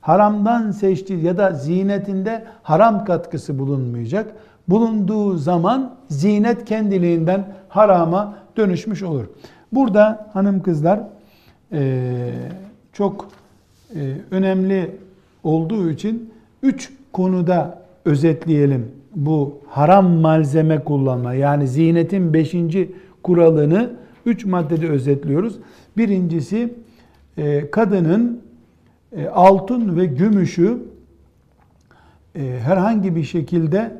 Haramdan seçti ya da zinetinde haram katkısı bulunmayacak. Bulunduğu zaman zinet kendiliğinden harama dönüşmüş olur. Burada hanım kızlar çok önemli olduğu için 3 konuda özetleyelim bu haram malzeme kullanma. Yani zinetin 5. kuralını 3 maddede özetliyoruz. Birincisi, kadının altın ve gümüşü herhangi bir şekilde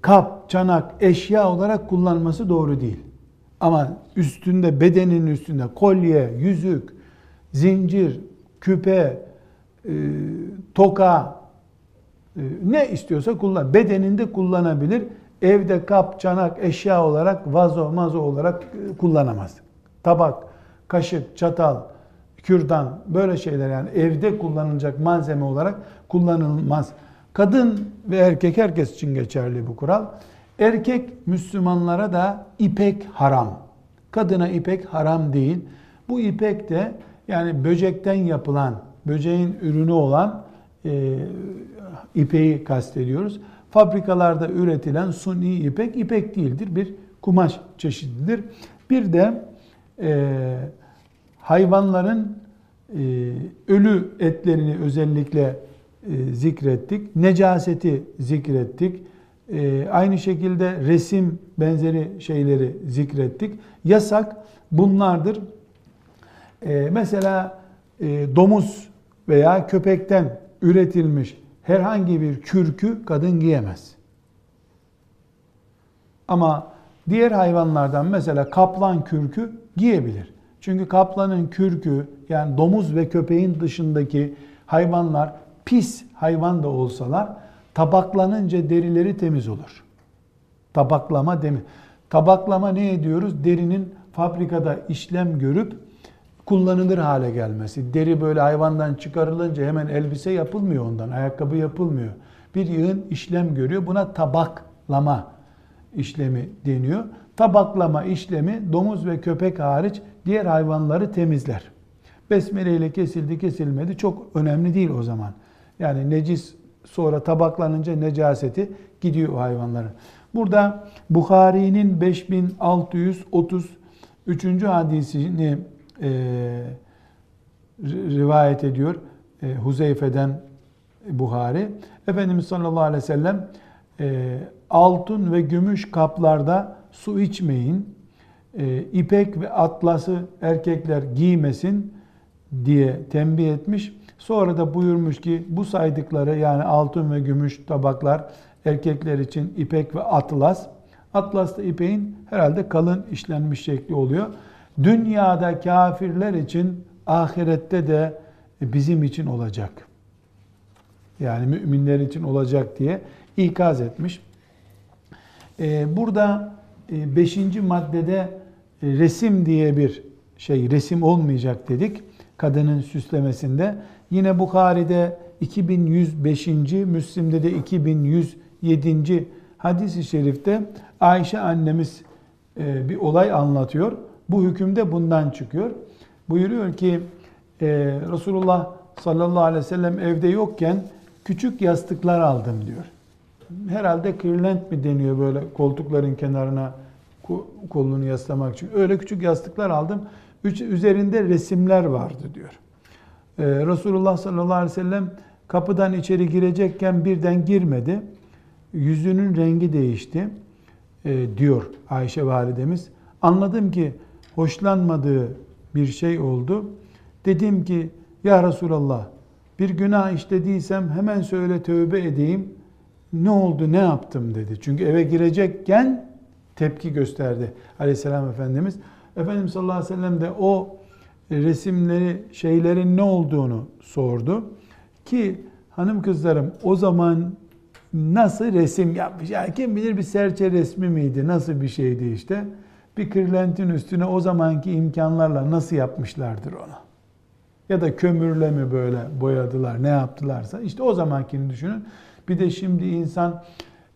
kap, çanak, eşya olarak kullanması doğru değil. Ama üstünde, bedenin üstünde kolye, yüzük, zincir, küpe, toka, ne istiyorsa kullan. Bedeninde kullanabilir. Evde kap, çanak, eşya olarak, vazo, mazo olarak kullanamaz. Tabak, kaşık, çatal, kürdan, böyle şeyler yani evde kullanılacak malzeme olarak kullanılmaz. Kadın ve erkek, herkes için geçerli bu kural. Erkek Müslümanlara da ipek haram. Kadına ipek haram değil. Bu ipek de yani böcekten yapılan, böceğin ürünü olan ipeği kastediyoruz. Fabrikalarda üretilen suni ipek, ipek değildir. Bir kumaş çeşididir. Bir de hayvanların ölü etlerini özellikle zikrettik. Necaseti zikrettik. Aynı şekilde resim benzeri şeyleri zikrettik. Yasak bunlardır. Mesela domuz veya köpekten üretilmiş herhangi bir kürkü kadın giyemez. Ama diğer hayvanlardan mesela kaplan kürkü giyebilir. Çünkü kaplanın kürkü, yani domuz ve köpeğin dışındaki hayvanlar pis hayvan da olsalar tabaklanınca derileri temiz olur. Tabaklama demi. Tabaklama ne diyoruz? Derinin fabrikada işlem görüp kullanılır hale gelmesi. Deri böyle hayvandan çıkarılınca hemen elbise yapılmıyor ondan, ayakkabı yapılmıyor. Bir yığın işlem görüyor. Buna tabaklama işlemi deniyor. Tabaklama işlemi domuz ve köpek hariç diğer hayvanları temizler. Besmele ile kesildi kesilmedi çok önemli değil o zaman. Yani necis sonra tabaklanınca necaseti gidiyor o hayvanların. Burada Buhari'nin 5633. hadisini rivayet ediyor Huzeyfe'den Buhari. Efendimiz sallallahu aleyhi ve sellem altın ve gümüş kaplarda su içmeyin, ipek ve atlası erkekler giymesin diye tembih etmiş. Sonra da buyurmuş ki bu saydıkları yani altın ve gümüş tabaklar erkekler için ipek ve atlas. Atlas da ipeğin herhalde kalın işlenmiş şekli oluyor. Dünyada kafirler için, ahirette de bizim için olacak. Yani müminler için olacak diye ikaz etmiş. Burada 5. maddede resim diye bir şey, resim olmayacak dedik kadının süslemesinde. Yine Bukhari'de 2105. Müslim'de de 2107. hadis-i şerifte Ayşe annemiz bir olay anlatıyor. Bu hükümde bundan çıkıyor. Buyuruyor ki Resulullah sallallahu aleyhi ve sellem evde yokken küçük yastıklar aldım diyor. Herhalde kırlent mi deniyor böyle koltukların kenarına kolunu yaslamak için. Öyle küçük yastıklar aldım. Üzerinde resimler vardı diyor. Resulullah sallallahu aleyhi ve sellem kapıdan içeri girecekken birden girmedi. Yüzünün rengi değişti diyor Ayşe validemiz. Anladım ki hoşlanmadığı bir şey oldu. Dedim ki ya Resulallah bir günah işlediysem hemen söyle tövbe edeyim. Ne oldu ne yaptım dedi. Çünkü eve girecekken tepki gösterdi aleyhisselam Efendimiz. Efendimiz sallallahu aleyhi ve sellem de o resimleri, şeylerin ne olduğunu sordu. Ki hanım kızlarım o zaman nasıl resim yapmış? Yani kim bilir bir serçe resmi miydi? Nasıl bir şeydi işte? Bir kırlentin üstüne o zamanki imkanlarla nasıl yapmışlardır onu? Ya da kömürle mi böyle boyadılar, ne yaptılarsa? İşte o zamankini düşünün. Bir de şimdi insan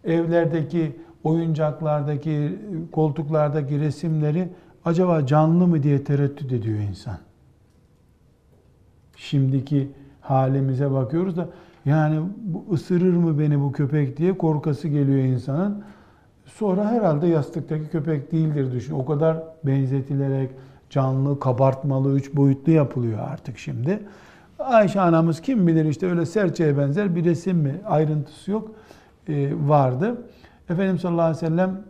evlerdeki, oyuncaklardaki, koltuklardaki resimleri acaba canlı mı diye tereddüt ediyor insan. Şimdiki halimize bakıyoruz da yani bu ısırır mı beni bu köpek diye korkası geliyor insanın. Sonra herhalde yastıktaki köpek değildir düşün. O kadar benzetilerek canlı, kabartmalı, üç boyutlu yapılıyor artık şimdi. Ayşe anamız kim bilir işte öyle serçeye benzer bir resim mi? Ayrıntısı yok. Vardı. Efendimiz sallallahu aleyhi ve sellem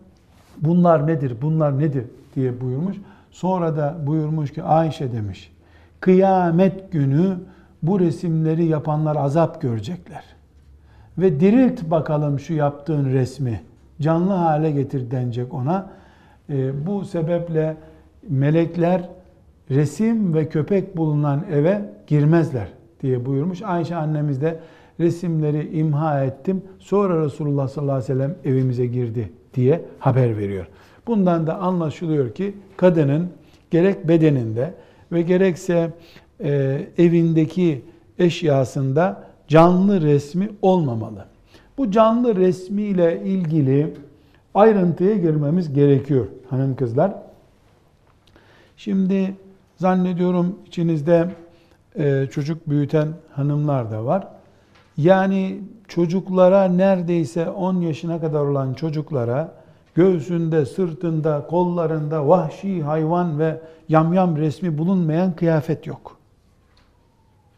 bunlar nedir, bunlar nedir diye buyurmuş. Sonra da buyurmuş ki Ayşe demiş, kıyamet günü bu resimleri yapanlar azap görecekler. Ve dirilt bakalım şu yaptığın resmi. Canlı hale getir denecek ona. Bu sebeple melekler resim ve köpek bulunan eve girmezler diye buyurmuş. Ayşe annemiz de resimleri imha ettim. Sonra Resulullah sallallahu aleyhi ve sellem evimize girdi diye haber veriyor. Bundan da anlaşılıyor ki kadının gerek bedeninde ve gerekse evindeki eşyasında canlı resmi olmamalı. Bu canlı resmiyle ilgili ayrıntıya girmemiz gerekiyor hanım kızlar. Şimdi zannediyorum içinizde çocuk büyüten hanımlar da var. Yani çocuklara neredeyse 10 yaşına kadar olan çocuklara göğsünde, sırtında, kollarında vahşi hayvan ve yamyam resmi bulunmayan kıyafet yok.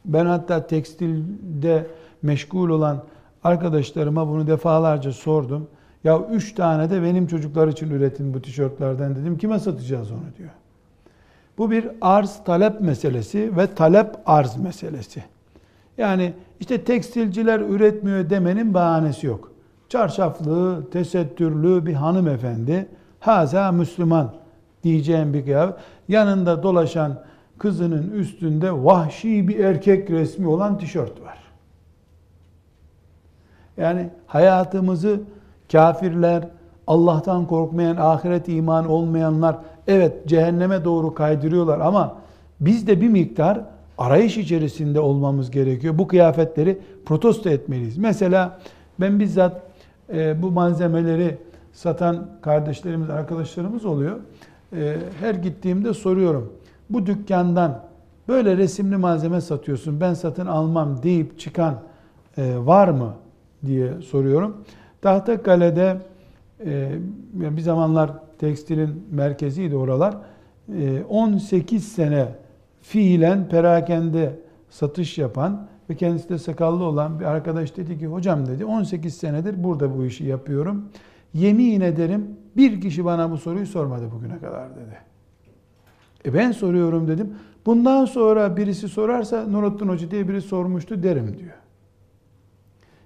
Ben hatta tekstilde meşgul olan arkadaşlarıma bunu defalarca sordum. Ya 3 tane de benim çocuklar için üretin bu tişörtlerden dedim. Kime satacağız onu diyor. Bu bir arz talep meselesi ve talep arz meselesi. Yani işte tekstilciler üretmiyor demenin bahanesi yok. Çarşaflı, tesettürlü bir hanımefendi, haza Müslüman diyeceğim bir kıyafet. Yanında dolaşan kızının üstünde vahşi bir erkek resmi olan tişört var. Yani hayatımızı kafirler, Allah'tan korkmayan, ahiret imanı olmayanlar evet cehenneme doğru kaydırıyorlar ama biz de bir miktar arayış içerisinde olmamız gerekiyor. Bu kıyafetleri protesto etmeliyiz. Mesela ben bizzat bu malzemeleri satan kardeşlerimiz, arkadaşlarımız oluyor. Her gittiğimde soruyorum. Bu dükkandan böyle resimli malzeme satıyorsun, ben satın almam deyip çıkan var mı diye soruyorum. Tahtakale'de bir zamanlar tekstilin merkeziydi oralar. 18 sene fiilen perakende satış yapan ve kendisi de sakallı olan bir arkadaş dedi ki hocam dedi 18 senedir burada bu işi yapıyorum. Yemin ederim bir kişi bana bu soruyu sormadı bugüne kadar dedi. Ben soruyorum dedim. Bundan sonra birisi sorarsa Nurattin Hoca diye biri sormuştu derim diyor.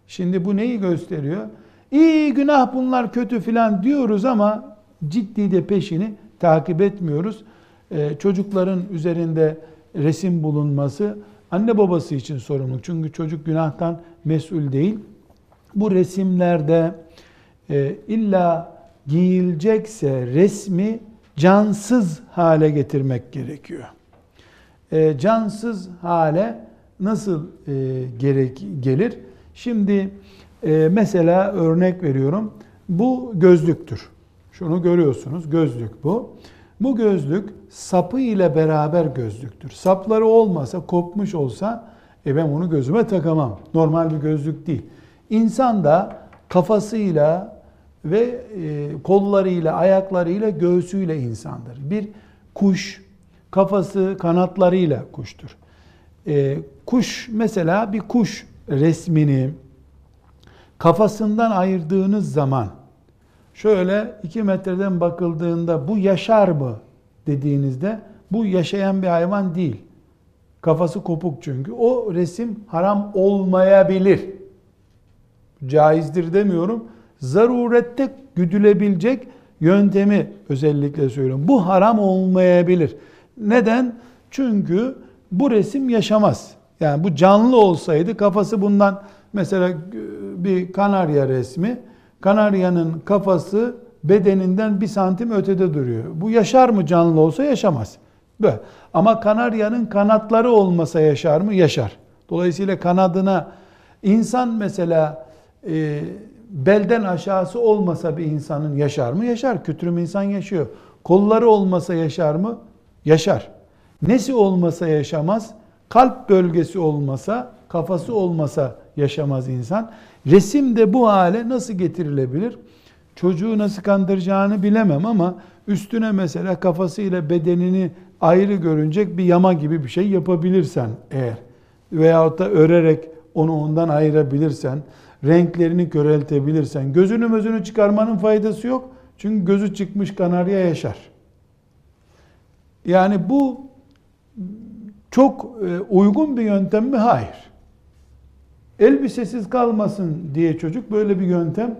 Şimdi bu neyi gösteriyor? İyi günah bunlar kötü filan diyoruz ama ciddi de peşini takip etmiyoruz. Çocukların üzerinde resim bulunması anne babası için sorumluluk. Çünkü çocuk günahtan mesul değil. Bu resimlerde illa giyilecekse resmi cansız hale getirmek gerekiyor. Cansız hale nasıl gelir? Şimdi mesela örnek veriyorum. Bu gözlüktür. Şunu görüyorsunuz. Gözlük bu. Bu gözlük sapı ile beraber gözlüktür. Sapları olmasa, kopmuş olsa ben onu gözüme takamam. Normal bir gözlük değil. İnsan da kafasıyla ve kollarıyla, ayaklarıyla, göğsüyle insandır. Bir kuş, kafası kanatlarıyla kuştur. Kuş mesela bir kuş resmini kafasından ayırdığınız zaman şöyle 2 metreden bakıldığında bu yaşar mı dediğinizde bu yaşayan bir hayvan değil. Kafası kopuk çünkü. O resim haram olmayabilir. Caizdir demiyorum. Zarurette güdülebilecek yöntemi özellikle söylüyorum. Bu haram olmayabilir. Neden? Çünkü bu resim yaşamaz. Yani bu canlı olsaydı kafası bundan mesela bir kanarya resmi. Kanaryanın kafası bedeninden 1 santim ötede duruyor. Bu yaşar mı canlı olsa? Yaşamaz. Böyle. Ama kanaryanın kanatları olmasa yaşar mı? Yaşar. Dolayısıyla kanadına insan mesela belden aşağısı olmasa bir insanın yaşar mı? Yaşar. Kütürüm insan yaşıyor. Kolları olmasa yaşar mı? Yaşar. Nesi olmasa yaşamaz? Kalp bölgesi olmasa, kafası olmasa yaşamaz insan. Resim de bu hale nasıl getirilebilir? Çocuğu nasıl kandıracağını bilemem ama üstüne mesela kafasıyla bedenini ayrı görünecek bir yama gibi bir şey yapabilirsen eğer veyahut da örerek onu ondan ayırabilirsen, renklerini köreltebilirsen, gözünü mözünü çıkarmanın faydası yok. Çünkü gözü çıkmış kanarya yaşar. Yani bu çok uygun bir yöntem mi? Hayır. Elbisesiz kalmasın diye çocuk böyle bir yöntem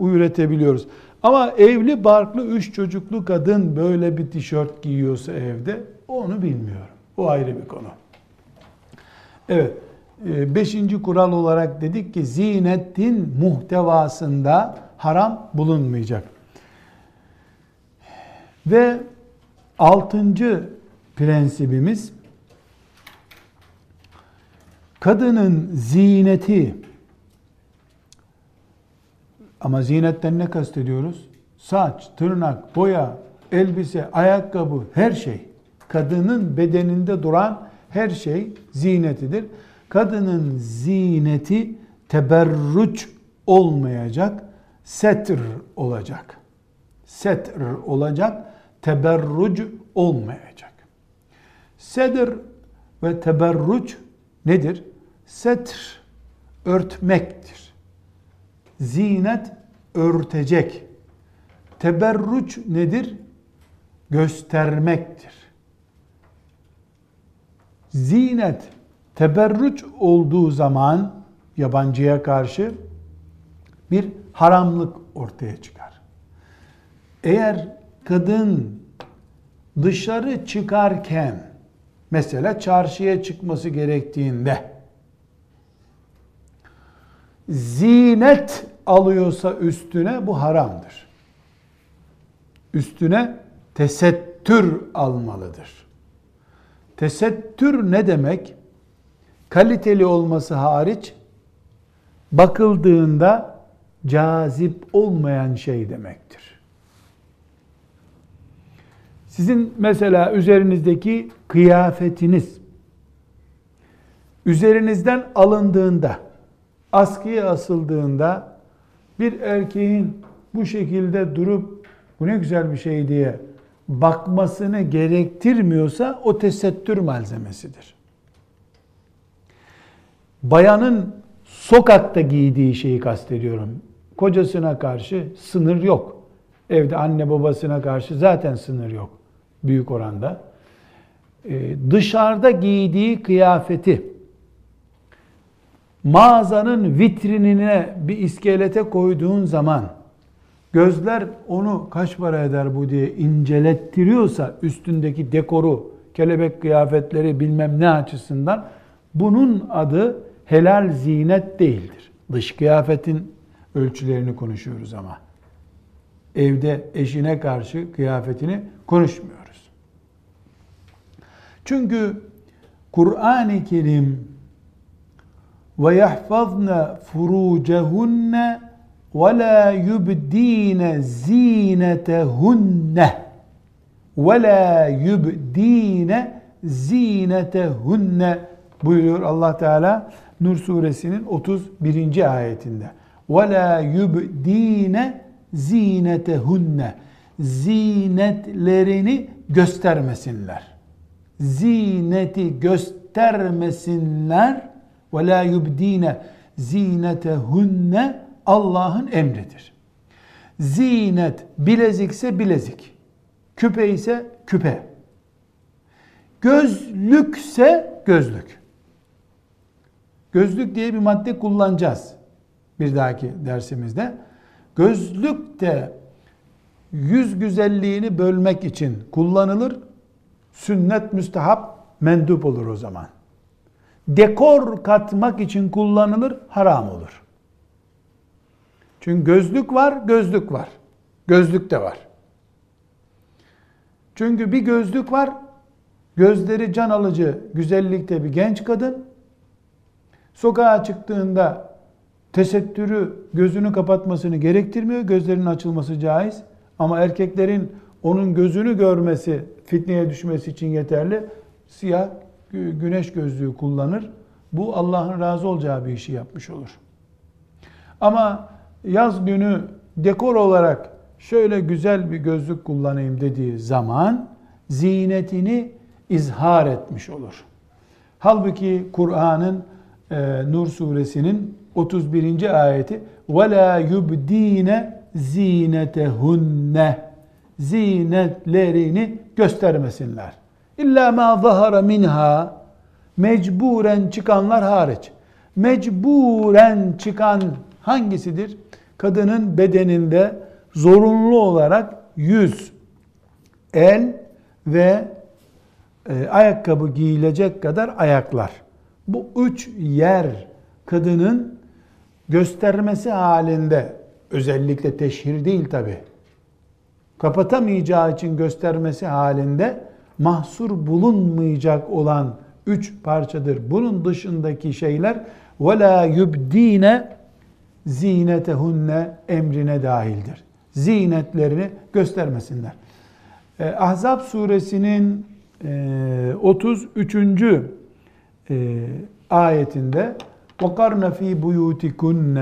üretebiliyoruz. Ama evli barklı 3 çocuklu kadın böyle bir tişört giyiyorsa evde onu bilmiyorum. O ayrı bir konu. Evet. 5. kural olarak dedik ki ziynetin muhtevasında haram bulunmayacak. Ve 6. prensibimiz kadının ziyneti ama ziynetten ne kastediyoruz? Saç, tırnak, boya, elbise, ayakkabı, her şey, kadının bedeninde duran her şey ziynetidir. Kadının ziyneti teberrüç olmayacak, setr olacak. Setr olacak, teberrüc olmayacak. Setr ve teberrüc nedir? Setr örtmektir. Ziynet örtecek. Teberrüc nedir? Göstermektir. Ziynet teberrüc olduğu zaman yabancıya karşı bir haramlık ortaya çıkar. Eğer kadın dışarı çıkarken, mesela çarşıya çıkması gerektiğinde ziynet alıyorsa üstüne, bu haramdır. Üstüne tesettür almalıdır. Tesettür ne demek? Kaliteli olması hariç bakıldığında cazip olmayan şey demektir. Sizin mesela üzerinizdeki kıyafetiniz üzerinizden alındığında, askıya asıldığında bir erkeğin bu şekilde durup bu ne güzel bir şey diye bakmasını gerektirmiyorsa o tesettür malzemesidir. Bayanın sokakta giydiği şeyi kastediyorum. Kocasına karşı sınır yok. Evde anne babasına karşı zaten sınır yok büyük oranda. Dışarıda giydiği kıyafeti mağazanın vitrinine, bir iskelete koyduğun zaman gözler onu kaç para eder bu diye incelettiriyorsa, üstündeki dekoru, kelebek kıyafetleri bilmem ne açısından, bunun adı helal ziynet değildir. Dış kıyafetin ölçülerini konuşuyoruz ama evde eşine karşı kıyafetini konuşmuyoruz. Çünkü Kur'an-ı Kerim ve yahfazna furucehunne ve la yubdine zinetehunne ve la yubdine zinetehunne buyuruyor Allah Teala Nur suresinin 31. ayetinde. Ve la yubdine zinetehunne, zinetlerini göstermesinler. Zineti göstermesinler. Ve la yubdine zinetehunne Allah'ın emridir. Zinet bilezikse bilezik, küpe ise küpe, gözlükse gözlük. Gözlük diye bir madde kullanacağız bir dahaki dersimizde. Gözlük de yüz güzelliğini bölmek için kullanılır. Sünnet, müstehap, mendup olur o zaman. Dekor katmak için kullanılır, haram olur. Çünkü gözlük var, gözlük var. Gözlük de var. Çünkü bir gözlük var, gözleri can alıcı güzellikte bir genç kadın, sokağa çıktığında tesettürü, gözünü kapatmasını gerektirmiyor, gözlerinin açılması caiz. Ama erkeklerin onun gözünü görmesi, fitneye düşmesi için yeterli. Siyah güneş gözlüğü kullanır. Bu Allah'ın razı olacağı bir işi yapmış olur. Ama yaz günü dekor olarak şöyle güzel bir gözlük kullanayım dediği zaman zinetini izhar etmiş olur. Halbuki Kur'an'ın Nur suresinin 31. ayeti وَلَا يُبْد۪ينَ زِينَتَهُنَّ zinetlerini göstermesinler. İlla ma zahara minha, mecburen çıkanlar hariç. Mecburen çıkan hangisidir? Kadının bedeninde zorunlu olarak yüz, el ve ayakkabı giyilecek kadar ayaklar. Bu üç yer kadının göstermesi halinde, özellikle teşhir değil tabi, kapatamayacağı için göstermesi halinde mahsur bulunmayacak olan üç parçadır. Bunun dışındaki şeyler وَلَا يُبْد۪ينَ زِينَتَهُنَّ emrine dahildir. Zinetlerini göstermesinler. Ahzab suresinin 33. Ayetinde وَقَرْنَ ف۪ي بُيُوتِكُنَّ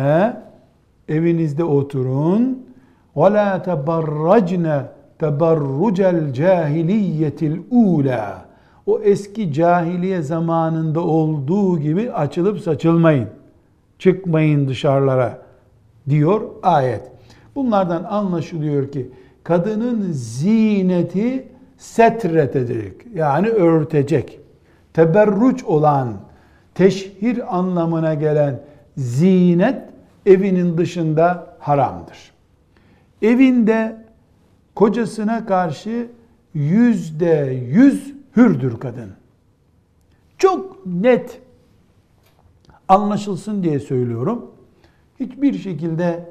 evinizde oturun وَلَا تَبَرَّجْنَ تَبَرُّجَ الْجَاهِلِيَّةِ الْعُولَى o eski cahiliye zamanında olduğu gibi açılıp saçılmayın. Çıkmayın dışarılara diyor ayet. Bunlardan anlaşılıyor ki kadının ziyneti setretecek, yani örtecek. Teberruç olan, teşhir anlamına gelen ziynet evinin dışında haramdır. Evinde kocasına karşı %100 hürdür kadın. Çok net anlaşılsın diye söylüyorum. Hiçbir şekilde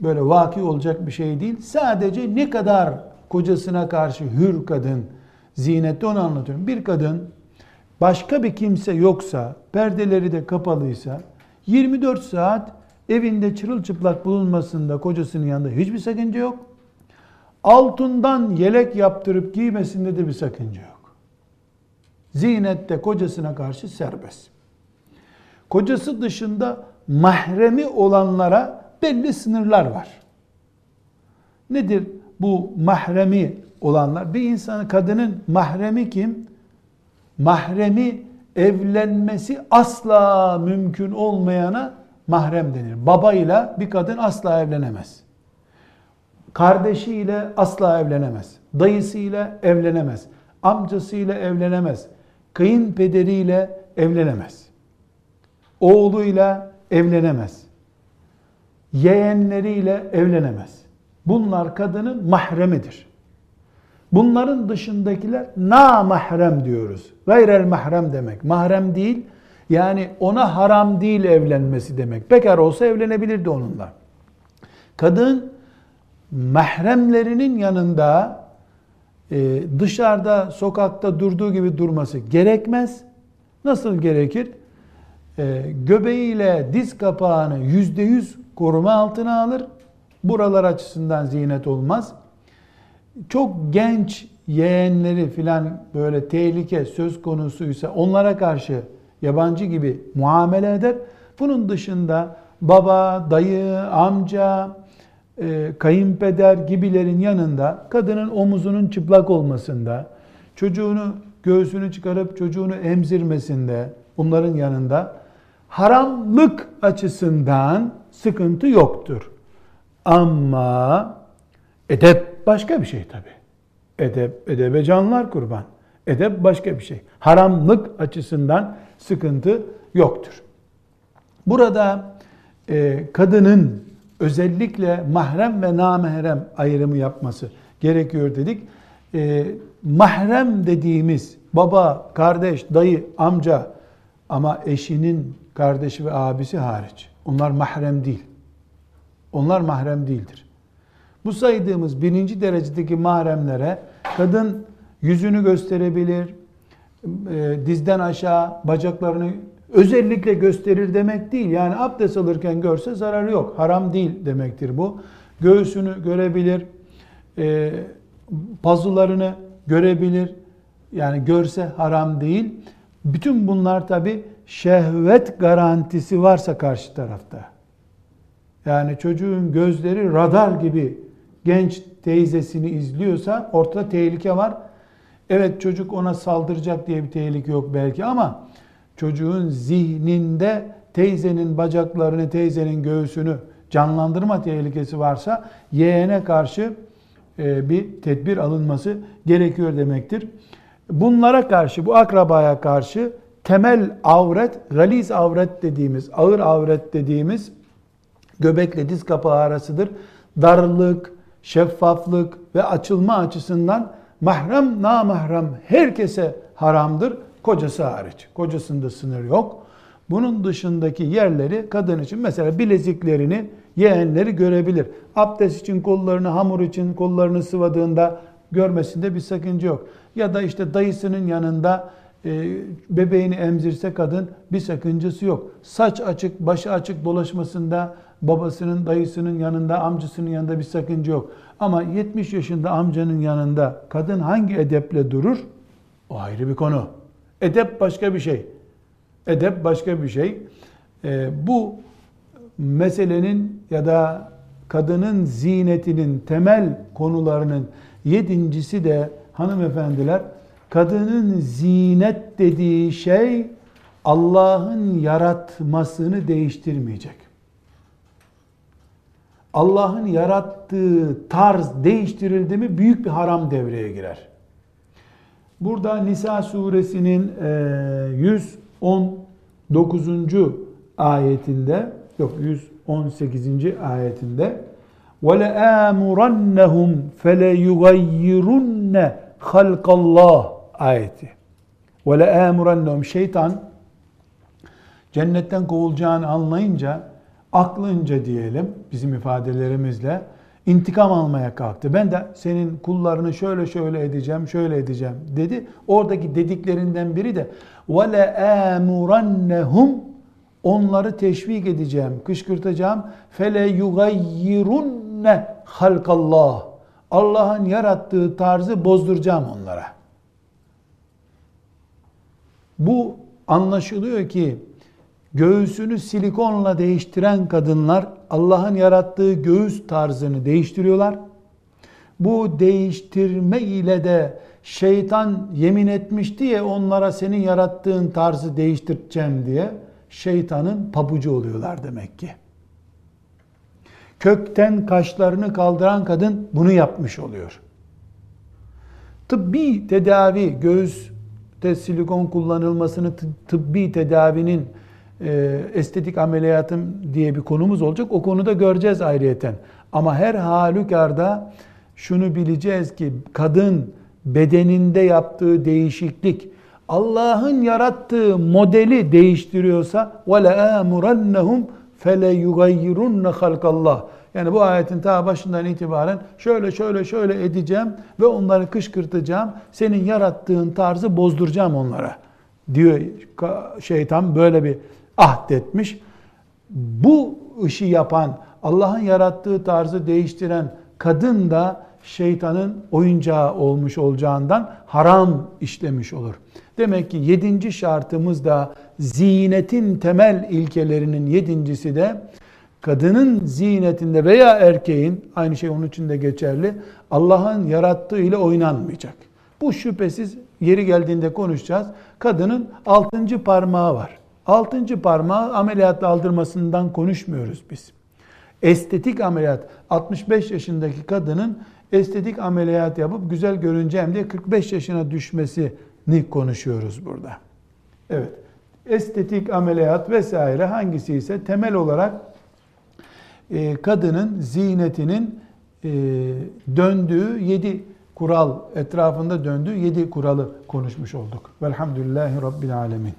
böyle vaki olacak bir şey değil. Sadece ne kadar kocasına karşı hür kadın ziynette onu anlatıyorum. Bir kadın başka bir kimse yoksa, perdeleri de kapalıysa 24 saat evinde çırılçıplak bulunmasında kocasının yanında hiçbir sakınca yok. Altından yelek yaptırıp giymesinde de bir sakınca yok. Ziynette kocasına karşı serbest. Kocası dışında mahremi olanlara belli sınırlar var. Nedir bu mahremi olanlar? Bir insanın, kadının mahremi kim? Mahremi, evlenmesi asla mümkün olmayana mahrem denir. Babayla bir kadın asla evlenemez. Kardeşiyle asla evlenemez. Dayısıyla evlenemez. Amcasıyla evlenemez. Kayınpederiyle evlenemez. Oğluyla evlenemez. Yeğenleriyle evlenemez. Bunlar kadının mahremidir. Bunların dışındakiler na mahrem diyoruz. Gayrel mahrem demek. Mahrem değil, yani ona haram değil evlenmesi demek. Bekar olsa evlenebilirdi onunla. Kadın mahremlerinin yanında dışarıda, sokakta durduğu gibi durması gerekmez. Nasıl gerekir? Göbeğiyle diz kapağını %100 koruma altına alır. Buralar açısından ziynet olmaz. Çok genç yeğenleri filan böyle tehlike söz konusuysa onlara karşı yabancı gibi muamele eder. Bunun dışında baba, dayı, amca, kayınpeder gibilerin yanında kadının omuzunun çıplak olmasında, çocuğunu, göğsünü çıkarıp çocuğunu emzirmesinde, bunların yanında haramlık açısından sıkıntı yoktur. Ama edep başka bir şey tabii. Edebe canlar kurban. Edep başka bir şey. Haramlık açısından sıkıntı yoktur. Burada kadının özellikle mahrem ve namahrem ayrımı yapması gerekiyor dedik. Mahrem dediğimiz baba, kardeş, dayı, amca ama eşinin kardeşi ve abisi hariç. Onlar mahrem değil. Onlar mahrem değildir. Bu saydığımız birinci derecedeki mahremlere kadın yüzünü gösterebilir, dizden aşağı bacaklarını özellikle gösterir demek değil. Yani abdest alırken görse zararı yok. Haram değil demektir bu. Göğsünü görebilir, pazularını görebilir. Yani görse haram değil. Bütün bunlar tabii şehvet garantisi varsa karşı tarafta. Yani çocuğun gözleri radar gibi genç teyzesini izliyorsa ortada tehlike var. Evet, çocuk ona saldıracak diye bir tehlike yok belki ama çocuğun zihninde teyzenin bacaklarını, teyzenin göğsünü canlandırma tehlikesi varsa yeğene karşı bir tedbir alınması gerekiyor demektir. Bunlara karşı, bu akrabaya karşı temel avret, galiz avret dediğimiz, ağır avret dediğimiz göbekle diz kapağı arasıdır. Darlık, şeffaflık ve açılma açısından mahrem, namahrem herkese haramdır. Kocası hariç. Kocasında sınır yok. Bunun dışındaki yerleri kadın için, mesela bileziklerini yeğenleri görebilir. Abdest için kollarını, hamur için kollarını sıvadığında görmesinde bir sakınca yok. Ya da işte dayısının yanında bebeğini emzirse kadın, bir sakıncası yok. Saç açık, başı açık dolaşmasında babasının, dayısının yanında, amcasının yanında bir sakınca yok. Ama 70 yaşında amcanın yanında kadın hangi edeple durur? O ayrı bir konu. Edep başka bir şey. Edep başka bir şey. Bu meselenin ya da kadının ziynetinin temel konularının 7.'si de hanımefendiler, kadının ziynet dediği şey Allah'ın yaratmasını değiştirmeyecek. Allah'ın yarattığı tarz değiştirildi mi büyük bir haram devreye girer. Burada Nisa suresinin 119. ayetinde, yok 118. ayetinde وَلَآمُرَنَّهُمْ فَلَيُغَيِّرُنَّ خَلْقَ اللّٰهِ ayeti. وَلَآمُرَنَّهُمْ Şeytan cennetten kovulacağını anlayınca, aklınca diyelim bizim ifadelerimizle, intikam almaya kalktı. Ben de senin kullarını şöyle şöyle edeceğim, şöyle edeceğim dedi. Oradaki dediklerinden biri de وَلَآمُرَنَّهُمْ onları teşvik edeceğim, kışkırtacağım. فَلَيُغَيِّرُنَّ خَلْقَ اللّٰهِ Allah'ın yarattığı tarzı bozduracağım onlara. Bu anlaşılıyor ki göğsünü silikonla değiştiren kadınlar Allah'ın yarattığı göğüs tarzını değiştiriyorlar. Bu değiştirme ile de şeytan yemin etmişti ya onlara senin yarattığın tarzı değiştireceğim diye, şeytanın pabucu oluyorlar demek ki. Kökten kaşlarını kaldıran kadın bunu yapmış oluyor. Tıbbi tedavi, göğüste silikon kullanılmasını tıbbi tedavinin estetik ameliyatım diye bir konumuz olacak. O konuda göreceğiz ayrıyeten. Ama her halükarda şunu bileceğiz ki kadın bedeninde yaptığı değişiklik Allah'ın yarattığı modeli değiştiriyorsa وَلَآمُرَنَّهُمْ فَلَيُغَيِّرُنَّ خَلْقَ اللّٰهِ yani bu ayetin ta başından itibaren şöyle şöyle şöyle edeceğim ve onları kışkırtacağım. Senin yarattığın tarzı bozduracağım onlara diyor şeytan, böyle bir ahdetmiş. Bu işi yapan, Allah'ın yarattığı tarzı değiştiren kadın da şeytanın oyuncağı olmuş olacağından haram işlemiş olur. Demek ki 7. şartımız da, ziynetin temel ilkelerinin 7.'si de kadının ziynetinde veya erkeğin, aynı şey onun için de geçerli, Allah'ın yarattığı ile oynanmayacak. Bu şüphesiz yeri geldiğinde konuşacağız. Kadının 6. parmağı var. 6. parmağı ameliyatla aldırmasından konuşmuyoruz biz. Estetik ameliyat, 65 yaşındaki kadının estetik ameliyat yapıp güzel görüneceğim diye 45 yaşına düşmesini konuşuyoruz burada. Evet, estetik ameliyat vesaire hangisi ise temel olarak kadının ziynetinin döndüğü 7 kural, etrafında döndüğü 7 kuralı konuşmuş olduk. Velhamdülillahi Rabbil Alemin.